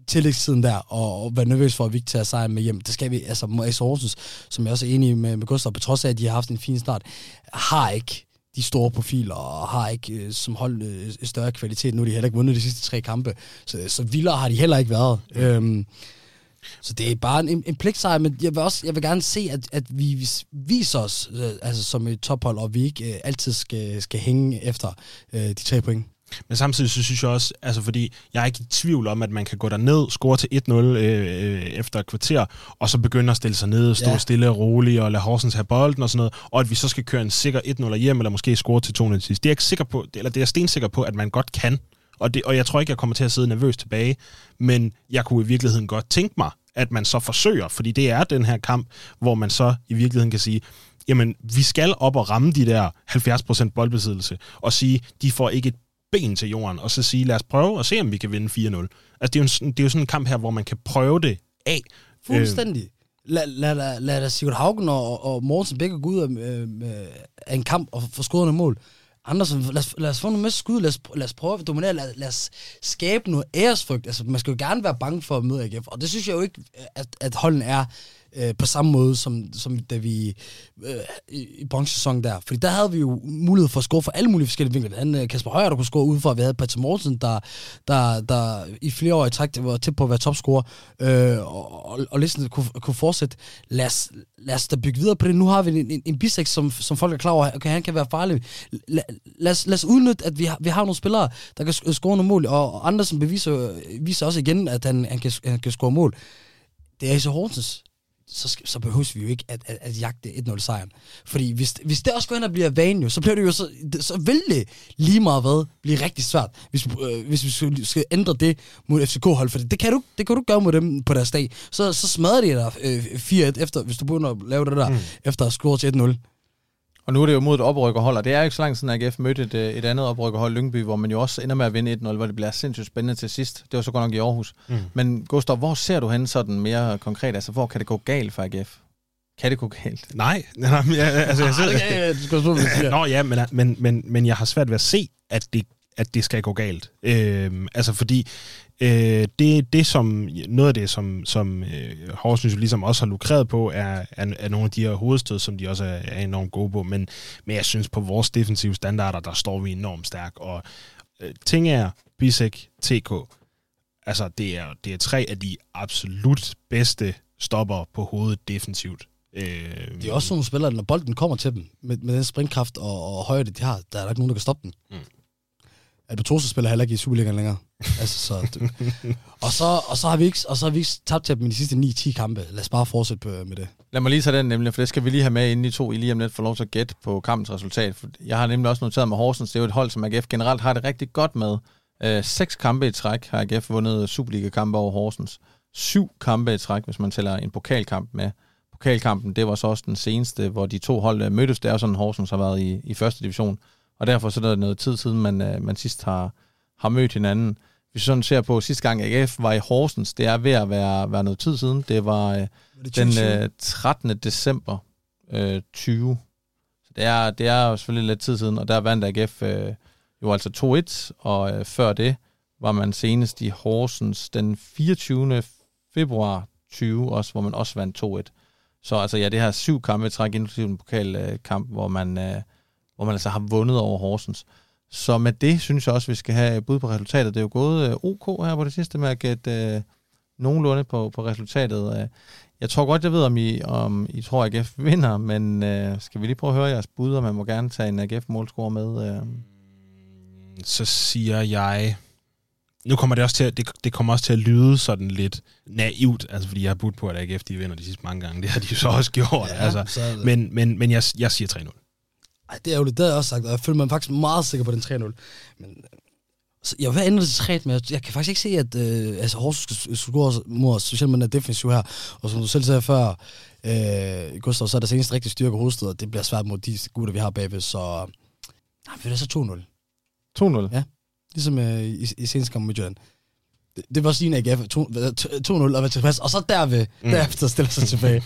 til tillægstiden der, og være nervøs for, at vi ikke tager sejren med hjem. Det skal vi, altså AZ Horsens, som jeg også er enig med Gustaf, på trods af, at de har haft en fin start, har ikke de store profiler, og har ikke som hold større kvalitet. Nu har de heller ikke vundet de sidste 3 kampe, så vildere har de heller ikke været. Så det er bare en pligtsejr, men jeg vil gerne se, at vi viser os altså som et tophold, og vi ikke altid skal hænge efter de 3 point. Men samtidig synes jeg også, altså fordi jeg er ikke i tvivl om, at man kan gå derned, score til 1-0 efter et kvarter, og så begynde at stille sig ned, stå stille og roligt, og lade Horsens have bolden og sådan noget, og at vi så skal køre en sikker 1-0 hjem, eller måske score til 2-0 sidst. Det er jeg ikke sikker på, eller det er jeg stensikker på, at man godt kan. Og jeg tror ikke, jeg kommer til at sidde nervøs tilbage, men jeg kunne i virkeligheden godt tænke mig, at man så forsøger, fordi det er den her kamp, hvor man så i virkeligheden kan sige, jamen, vi skal op og ramme de der 70% boldbesiddelse, og sige, de får ikke et ben til jorden, og så sige, lad os prøve og se, om vi kan vinde 4-0. Altså, det er jo sådan en kamp her, hvor man kan prøve det af. Fuldstændig. Lad da Sigurd Haugen og Mortensen begge gå ud af en kamp og få skuderne mål. Andersson, lad os få nogle mest skud, lad os prøve at dominere, lad os skabe noget æresfrygt. Altså, man skal jo gerne være bange for at møde AGF, og det synes jeg jo ikke, at holden er på samme måde, som da vi i bronzesæsonen der. Fordi der havde vi jo mulighed for at score for alle mulige forskellige vinkler. Han, Kasper Højer, der kunne score udenfor, vi havde Patrick Mortensen, der i flere år i træk var tæt på at være topscorer, og listen kunne fortsætte. Lad os da bygge videre på det. Nu har vi en Bisseck, som folk er klar over, okay, han kan være farlig. Lad os udnytte, at vi har nogle spillere, der kan score nogle mål, og Andersson viser også igen, at han kan score mål. Det er AC Horsens. Så behøver vi jo ikke at jagte 1-0-sejren. Fordi hvis det også går hen og bliver vanen, jo, så bliver det jo så vil det lige meget hvad blive rigtig svært, hvis vi skal ændre det mod FCK-hold, for det kan du gøre mod dem på deres dag. Så smadrer de dig 4-1 efter, hvis du begynder at lave det der efter at score til 1-0. Og nu er det jo mod et oprykkerhold, og det er jo ikke så langt siden, at AGF mødte et andet oprykkerhold, Lyngby, hvor man jo også ender med at vinde 1-0, hvor det bliver sindssygt spændende til sidst. Det var så godt nok i Aarhus. Men Gustaf, hvor ser du hen sådan mere konkret? Altså, hvor kan det gå galt for AGF? Kan det gå galt? Nej, altså... men jeg har svært ved at se, at det skal gå galt. Altså, fordi... Noget af det, som Horsens ligesom også har lukreret på, er nogle af de her hovedstød, som de også er enormt gode på. Men jeg synes, på vores defensive standarder, der står vi enormt stærk. Og ting er Bisseck, TK. Altså, det er 3 af de absolut bedste stopper på hovedet defensivt. Det er også sådan nogle spillere, når bolden kommer til dem, med den springkraft og højde, de har, der er ikke nogen, der kan stoppe den. Alberto spiller heller ikke i Superligaen længere. Altså, så har vi ikke tabt til dem i de sidste 9-10 kampe. Lad os bare fortsætte med det. Lad mig lige tage den nemlig, for det skal vi lige have med inden I to. I lige om lidt får lov til at gætte på kampens resultat. Jeg har nemlig også noteret med Horsens. Det er jo et hold, som AGF generelt har det rigtig godt med. 6 kampe i træk har AGF vundet Superliga-kampe over Horsens. 7 kampe i træk, hvis man tæller en pokalkamp med. Pokalkampen, det var så også den seneste, hvor de 2 hold mødtes. Det er sådan, Horsens har været i første division. Og derfor så er der noget tid siden, man sidst har mødt hinanden. Hvis vi sådan ser på, sidste gang AGF var i Horsens, det er ved at være noget tid siden. Det var den 13. december 20. Så det er selvfølgelig lidt tid siden, og der vandt AGF jo altså 2-1. Og før det var man senest i Horsens den 24. februar 20, også, hvor man også vandt 2-1. Så altså, ja, det her 7 kampe i træk, inklusive en pokalkamp, hvor man altså har vundet over Horsens. Så med det, synes jeg også, vi skal have bud på resultatet. Det er jo gået OK her på det sidste med at gætte nogenlunde på resultatet. Jeg tror godt, jeg ved, om I tror, at AGF vinder, men skal vi lige prøve at høre jeres bud, og man må gerne tage en AGF-målscore med? Så siger jeg... Nu kommer det også til at, det kommer også til at lyde sådan lidt naivt, altså fordi jeg har budt på, at AGF de vinder de sidste mange gange. Det har de jo så også gjort. Ja, altså. Men jeg siger 3-0. Ej, det er jo det, der har jeg også sagt, og jeg føler mig faktisk meget sikker på den 3-0. Men jeg vil være ændret til 3-1, men jeg kan faktisk ikke se, at Horsens skal score mod os, specielt med den der defensiv her. Og som du selv sagde før, Gustaf, så er der senest rigtig styrke hovedstød, og det bliver svært mod de gutter, vi har bagved, så... Nej, men det er så 2-0. 2-0? Ja, ligesom i seneste kamp med Midtjylland. Det var sin AGF 2-0 og var tilpas, og så derefter stiller sig tilbage.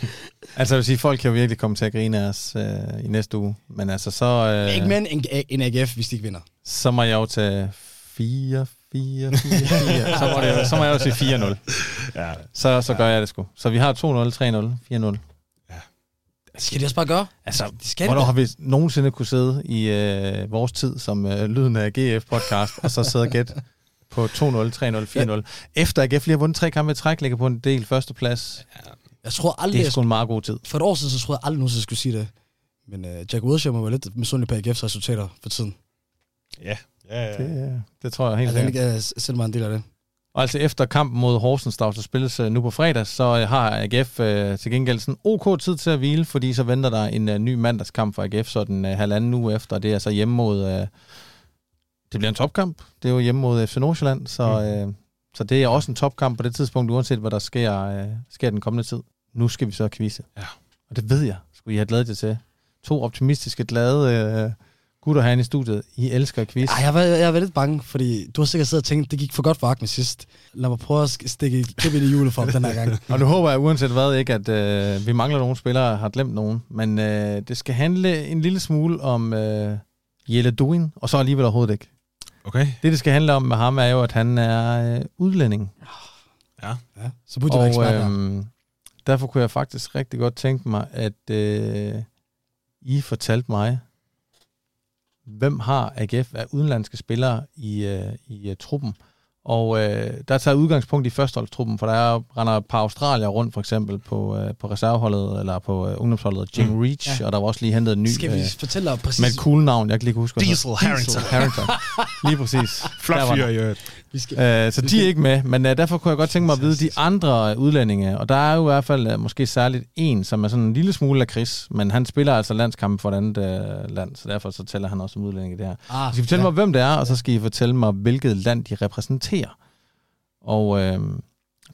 Altså jeg vil sige, folk kan jo virkelig komme til at grine af os i næste uge, men altså så... Ikke mere end en AGF, hvis de ikke vinder. Så må jeg jo tage 4-4 4-4. Så må jeg jo sige 4-0. Ja. Så gør jeg det sgu. Så vi har 2-0, 3-0, 4-0. Ja. Skal de også bare gøre? Altså, hvornår har vi nogensinde kunne sidde i vores tid som lyden af GF-podcast, og så sidde og gætte på 2-0, 3-0, 4-0? Ja. Efter AGF lige har vundet 3 kampe i træk, ligger på en del førsteplads. Ja. Jeg tror aldrig, det er sgu en meget god tid. For et år siden, så tror jeg aldrig nogen, så skulle sige det. Men Jack Wilshere var lidt misundelig på AGF's resultater for tiden. Ja. Ja. Det tror jeg helt sikkert. Jeg selv mig en del af det. Og altså efter kampen mod Horsens, der spilles nu på fredag, så har AGF til gengæld sådan OK tid til at hvile, fordi så venter der en ny mandagskamp for AGF, så den halvanden uge efter. Det er altså hjemme mod... det bliver en topkamp. Det er jo hjemme mod FC Nordsjælland, så det er også en topkamp på det tidspunkt, uanset hvad der sker den kommende tid. Nu skal vi så quizze. Ja. Og det ved jeg, skulle I have glædet jer til. To optimistiske, glade... gutter herinde i studiet, I elsker quiz. Ej, jeg var lidt bange, fordi du har sikkert siddet og tænkt, det gik for godt for Ahmed sidst. Lad mig prøve at stikke kæmpe i hjulet for den her gang. Og nu håber jeg uanset hvad ikke, at vi mangler nogen spillere, har glemt nogen. Men det skal handle en lille smule om Jelle Duijn, og så alligevel overhovedet ikke. Okay. Det skal handle om med ham, er jo, at han er udlænding. Ja. Så burde du ikke snakke. Derfor kunne jeg faktisk rigtig godt tænke mig, at I fortalte mig, hvem har AGF af udenlandske spillere i truppen? Og der tager udgangspunkt i førsteholdstruppen, for der render et par australier rundt, for eksempel på reserveholdet, eller på ungdomsholdet, Jim Reach, og der var også lige hentet en ny... Skal vi fortælle dig præcis? Med et cool navn, jeg kan lige huske. Diesel Harrington. Lige præcis. Flot fyr, jo. Så de er ikke med, men derfor kunne jeg godt tænke mig at vide de andre udlændinge, og der er jo i hvert fald måske særligt en, som er sådan en lille smule lakrids, men han spiller altså landskampen for et andet land, så derfor så tæller han også som udlænding i det her. I skal fortælle mig, hvem det er, og så skal I fortælle mig, hvilket land de repræsenterer. Og jeg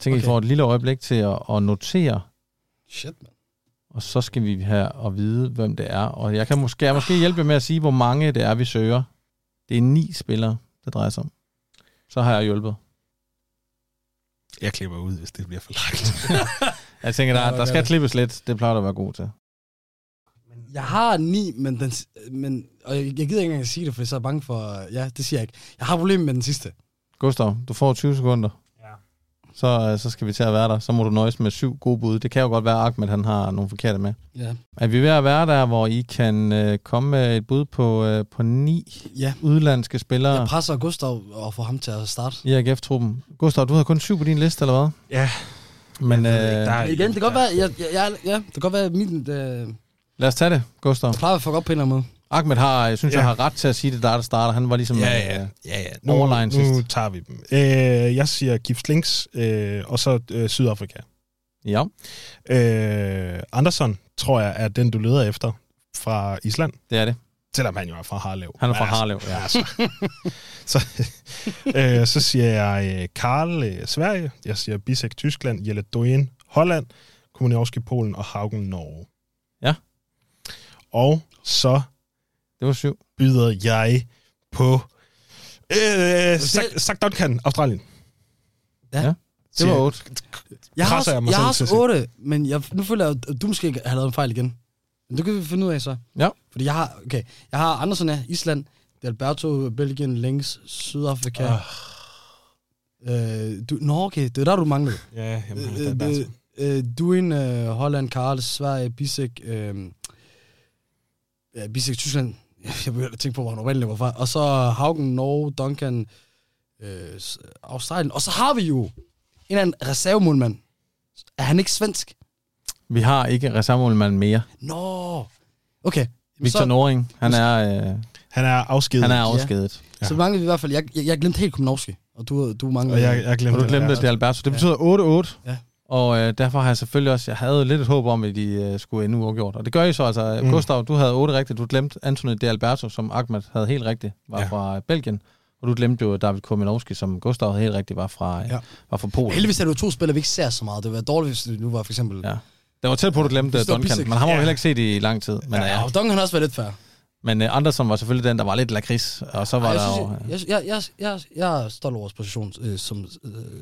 tænker, I får et lille øjeblik til at notere. Shit, man. Og så skal vi have at vide, hvem det er. Og jeg kan måske hjælpe jer med at sige, hvor mange det er, vi søger. Det er 9 spillere, det drejer sig om. Så har jeg hjulpet. Jeg klipper ud, hvis det bliver for langt. Jeg tænker, der skal klippes lidt. Det plejer du at være god til. Jeg har 9, men og jeg gider ikke engang at sige det, for jeg er bange for... Ja, det siger jeg ikke. Jeg har problemer med den sidste. Gustaf, du får 20 sekunder. Ja. Så skal vi til at være der. Så må du nøjes med 7 gode bud. Det kan jo godt være, at Ahmed han har nogle forkerte med. Ja. Er vi ved at være der, hvor I kan komme med et bud på 9 udenlandske spillere? Jeg presser Gustaf og får ham til at starte. I AGF-truppen. Gustaf, du havde kun 7 på din liste, eller hvad? Ja. Men igen, det kan godt være, det kan godt være min... Lad os tage det, Gustaf. Jeg plejer at fuck op på en eller anden måde. Ahmed har ret til at sige det, der starter. Han var ligesom overline sidst. Nu tager vi dem. Jeg siger Gibbs Links, og så Sydafrika. Ja. Andersson, tror jeg, er den, du leder efter fra Island. Det er det. Selvom han jo er fra Harlev. Han er fra Harlev, ja. Så siger jeg Kahl, Sverige. Jeg siger Bisseck, Tyskland. Jelle Duijn, Holland. Kurminovski, Polen og Haugen, Norge. Ja. Og så... Det var 7. Byder jeg på Duncan, Australien. Ja, det var 8. Jeg har også 8, men nu føler jeg, at du måske har lavet en fejl igen. Men det kan vi finde ud af så. Ja. Fordi jeg har Andersson af Island, D'Alberto, Belgien, Lynx, Sydafrika. Norge, det er der, du manglede. Ja, jeg manglede D'Alberto. Duijn, Holland, Karl, Sverige, Bisseck, Bisseck, Tyskland. Jeg begyndte at tænke på, hvor han oprindeligt var fra. Og så Haugen, Norge, Duncan, Australien. Og så har vi jo en eller anden reservemålmand. Er han ikke svensk? Vi har ikke reservemålmand mere. Nå, okay. Victor Norring, han er afskedet. Ja. Så mangler vi i hvert fald... Jeg glemte helt Kurminovski, og du mangler... Og jeg glemte det, Alberto. Det betyder 8-8. Ja. Og derfor har jeg selvfølgelig også... Jeg havde lidt et håb om, at de skulle endnu uafgjort. Og det gør I så altså. Gustaf, du havde 8 rigtigt. Du glemte Anthony D'Alberto, som Ahmed havde helt rigtigt, var fra Belgien. Og du glemte jo David Kurminovski, som Gustaf havde helt rigtigt, var fra Polen. Heldigvis er det jo 2 spillere, vi ikke ser så meget. Det var dårligt, hvis det nu var for eksempel... Ja. Det var tæt på, at du glemte Duncan. Men han var jo heller ikke set i lang tid. Men, ja, og Duncan har også været lidt før. Men Andersson var selvfølgelig den, der var lidt lakrids. Og så var jeg er stolt over vores position som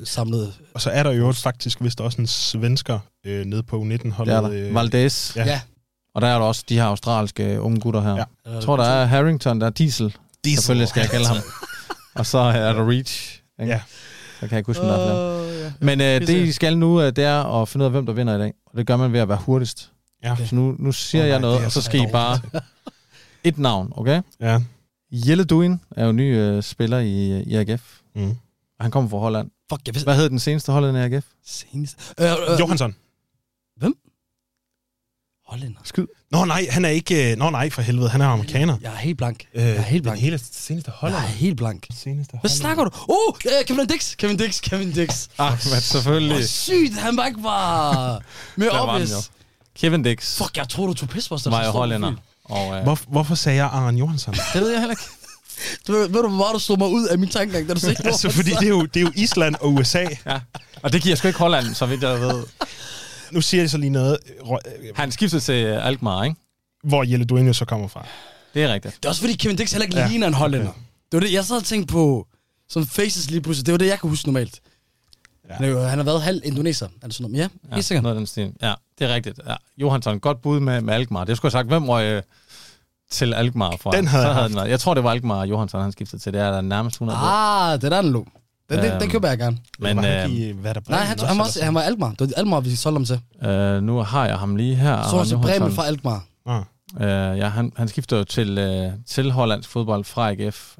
samlede. Og så er der jo faktisk vist også en svensker nede på U19-holdet. Valdez. Ja. Og der er der også de her australske unge gutter her. Ja. Jeg tror, der er Harrington, der er Diesel. Selvfølgelig skal jeg kalde ham. Og så er der Reach. Ikke? Ja. Så kan jeg ikke huske, hvad der er. Ja. Men det, I skal nu, det er at finde ud af, hvem der vinder i dag. Og det gør man ved at være hurtigst. Ja. Så nu siger jeg noget, og så skal I bare... Et navn, okay? Ja. Jelle Duijn er jo ny spiller i AGF. Mm. Han kommer fra Holland. Fuck, jeg vidste... Hvad hed den seneste hollænder i AGF? Jóhannsson. Hvem? Hollænder. Skyd. Nå nej, han er ikke... Nå nej, for helvede. Han er amerikaner. Jeg er helt blank. Den hele seneste hollænder. Jeg er helt blank. Hvad snakker du? Kevin Dix. Ah, hvad selvfølgelig. Hvor sygt, han var ikke bare... Mere obvious. Kevin Dix. Fuck, jeg tror du tog pis på os. Var jo hollænder. Hvorfor sagde jeg Aron Jóhannsson? Det ved jeg heller ikke. Ved du, hvor meget du slog mig ud af min tankegang, da du sagde Jóhannsson? Altså, fordi det er jo Island og USA. Ja. Og det giver sgu ikke Holland, så vidt jeg ved. Nu siger jeg så lige noget. Han skiftede til Alkmaar, ikke? Hvor Jelle Duijn så kommer fra. Det er rigtigt. Det er også fordi Kevin Dix heller ikke ligner en hollænder. Okay. Det var det, jeg så havde tænkt på. Sådan faces lige pludselig. Det var det, jeg kan huske normalt. Ja. Han har været halv indoneser. Er det sådan noget? Ja, helt sikkert. Noget af den stil. Ja, det er rigtigt. Ja. Jóhannsson, godt bud med Alkmaar. Det skulle jeg sagt. Hvem var til Alkmaar fra? Den havde jeg. Jeg tror, det var Alkmaar, Jóhannsson, han skiftede til. Det er der nærmest 100. Det er der, den lå. Den køber jeg gerne. Men var han ikke i Værdebrænden? Nej, han var Alkmaar. Det var Alkmaar, vi solgte ham til. Nu har jeg ham lige her. Så til Bremen fra Alkmaar. Han skifter jo til Hollands fodbold fra AGF.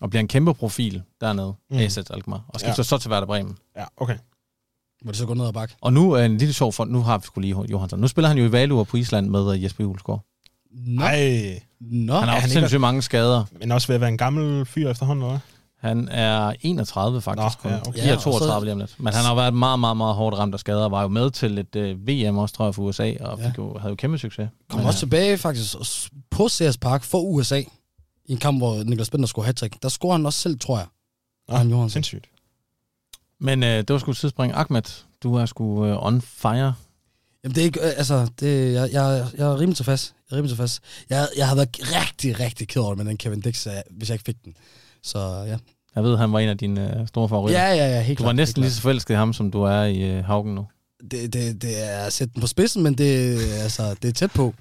Og bliver en kæmpe profil dernede, AZ Alkmaar, og skifter så til Werder Bremen. Ja, okay. Må det så gå ned ad bakke? Og nu er en lille sjov fond, nu har vi sgu lige Jóhannsson. Nu spiller han jo i Vejle på Island med Jesper Julesgaard. Nej. No. Han har også sindssygt mange skader. Men også ved at være en gammel fyr efterhånden, eller hvad? Han er 31 faktisk. Nå, ja, okay. Ja, 32 lige om lidt. Men han har været meget, meget, meget hårdt ramt af skader, og var jo med til et VM også, tror jeg, for USA, og havde jo kæmpe succes. Kom også tilbage faktisk på Sears Park for USA. I en kamp, hvor Niklas Bender scorede hat-trick. Der scorede han også selv, tror jeg. Ja, sindssygt. Men det var sgu et tidsspring. Ahmed, du er sgu on fire. Jamen, det er ikke... jeg er rimelig tilfreds. Jeg har været rigtig, rigtig ked over det med den Kevin Dix, hvis jeg ikke fik den. Så ja. Jeg ved, han var en af dine store favoritter. Ja, helt klart. Du var næsten lige så forelsket i ham, som du er i Haugen nu. Det er sæt den på spidsen, men det er tæt på.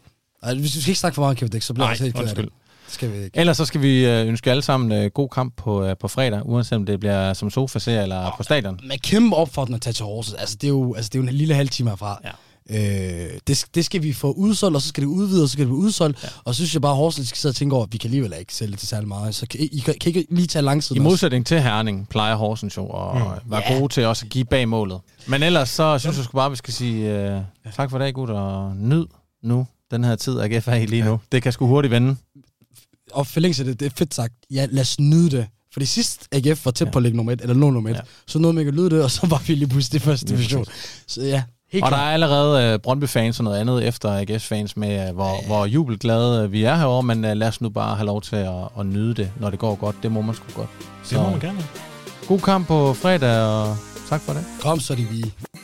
Altså, hvis vi skal ikke snakke for meget om Kevin Dix, så bliver jeg helt ked af det. Skal vi ikke. Ellers så skal vi ønske alle sammen god kamp på fredag, uanset om det bliver som sofaserie eller på stadion. Man kæmpe op for den at tage til Horsens. Altså det er jo en lille halv time herfra. Ja. Det skal vi få udsolgt, og så skal det udvides, og så skal det blive udsolgt. Ja. Og så synes jeg bare, at Horsens skal sidde og tænke over, at vi kan alligevel ikke sælge det til særlig meget. Så I kan ikke lige tage lang tid. I modsætning til Herning plejer Horsens jo at være gode til også at give bag målet. Men ellers så synes jeg sgu bare, at vi skal sige tak for i dag, gutter, og nyd nu den her tid, AGF er i lige nu. Det kan sgu hurtigt vende. Og forlængelse det er fedt sagt. Ja, lad os nyde det. For det sidste AGF var tæt på at ligge nummer 1, eller lå nummer 1. Ja. Så nåede man ikke at lyde det, og så var vi lige pludselig i første division. Så ja, helt og klar. Der er allerede Brøndby-fans og noget andet efter AGF-fans med, hvor jubelglade vi er herovre, men lad os nu bare have lov til at nyde det, når det går godt. Det må man sgu godt. Så, det må man gerne. God kamp på fredag, og tak for det. Kom så, de vi.